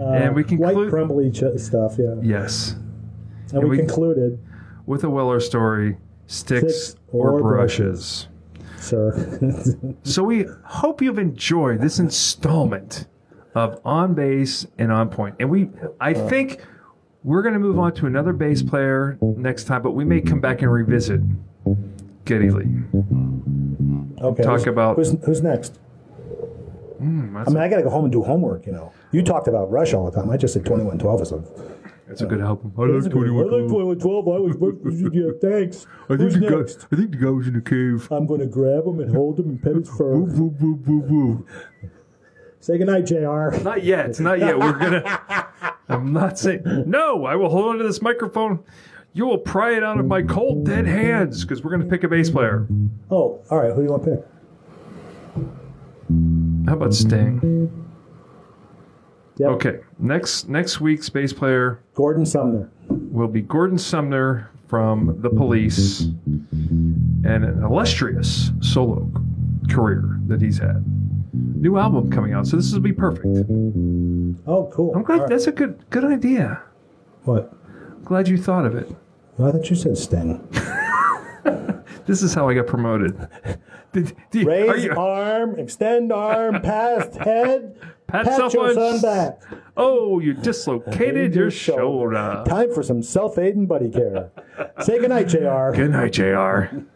And we concluded white crumbly stuff, yeah. Yes. And we concluded with a Weller story, sticks or brushes. Sir. So we hope you've enjoyed this installment of On Base and On Point. And I think we're going to move on to another bass player next time, but we may come back and revisit Geddy Lee. Okay. Talk about who's next. I got to go home and do homework, you know. You talked about Rush all the time. I just said 2112 is That's a good album. I like 2112. I was yeah, thanks. I think the guy was in the cave. I'm going to grab him and hold him and pet his fur. Say goodnight, JR. Not yet. Not yet. We're going to... I'm not saying... No, I will hold on to this microphone. You will pry it out of my cold, dead hands, because we're going to pick a bass player. Oh, all right. Who do you want to pick? How about Sting? Yep. Okay. Next week's bass player, Gordon Sumner, will be Gordon Sumner from The Police, and an illustrious solo career that he's had. New album coming out, so this will be perfect. Oh, cool! I'm glad. All right. That's a good idea. What? I'm glad you thought of it. Well, I thought you said Sting. This is how I got promoted. Raise arm, extend arm, past head, pat your son back. Oh, you dislocated your shoulder. Time for some self-aiding buddy care. Say goodnight, JR. Good night, JR.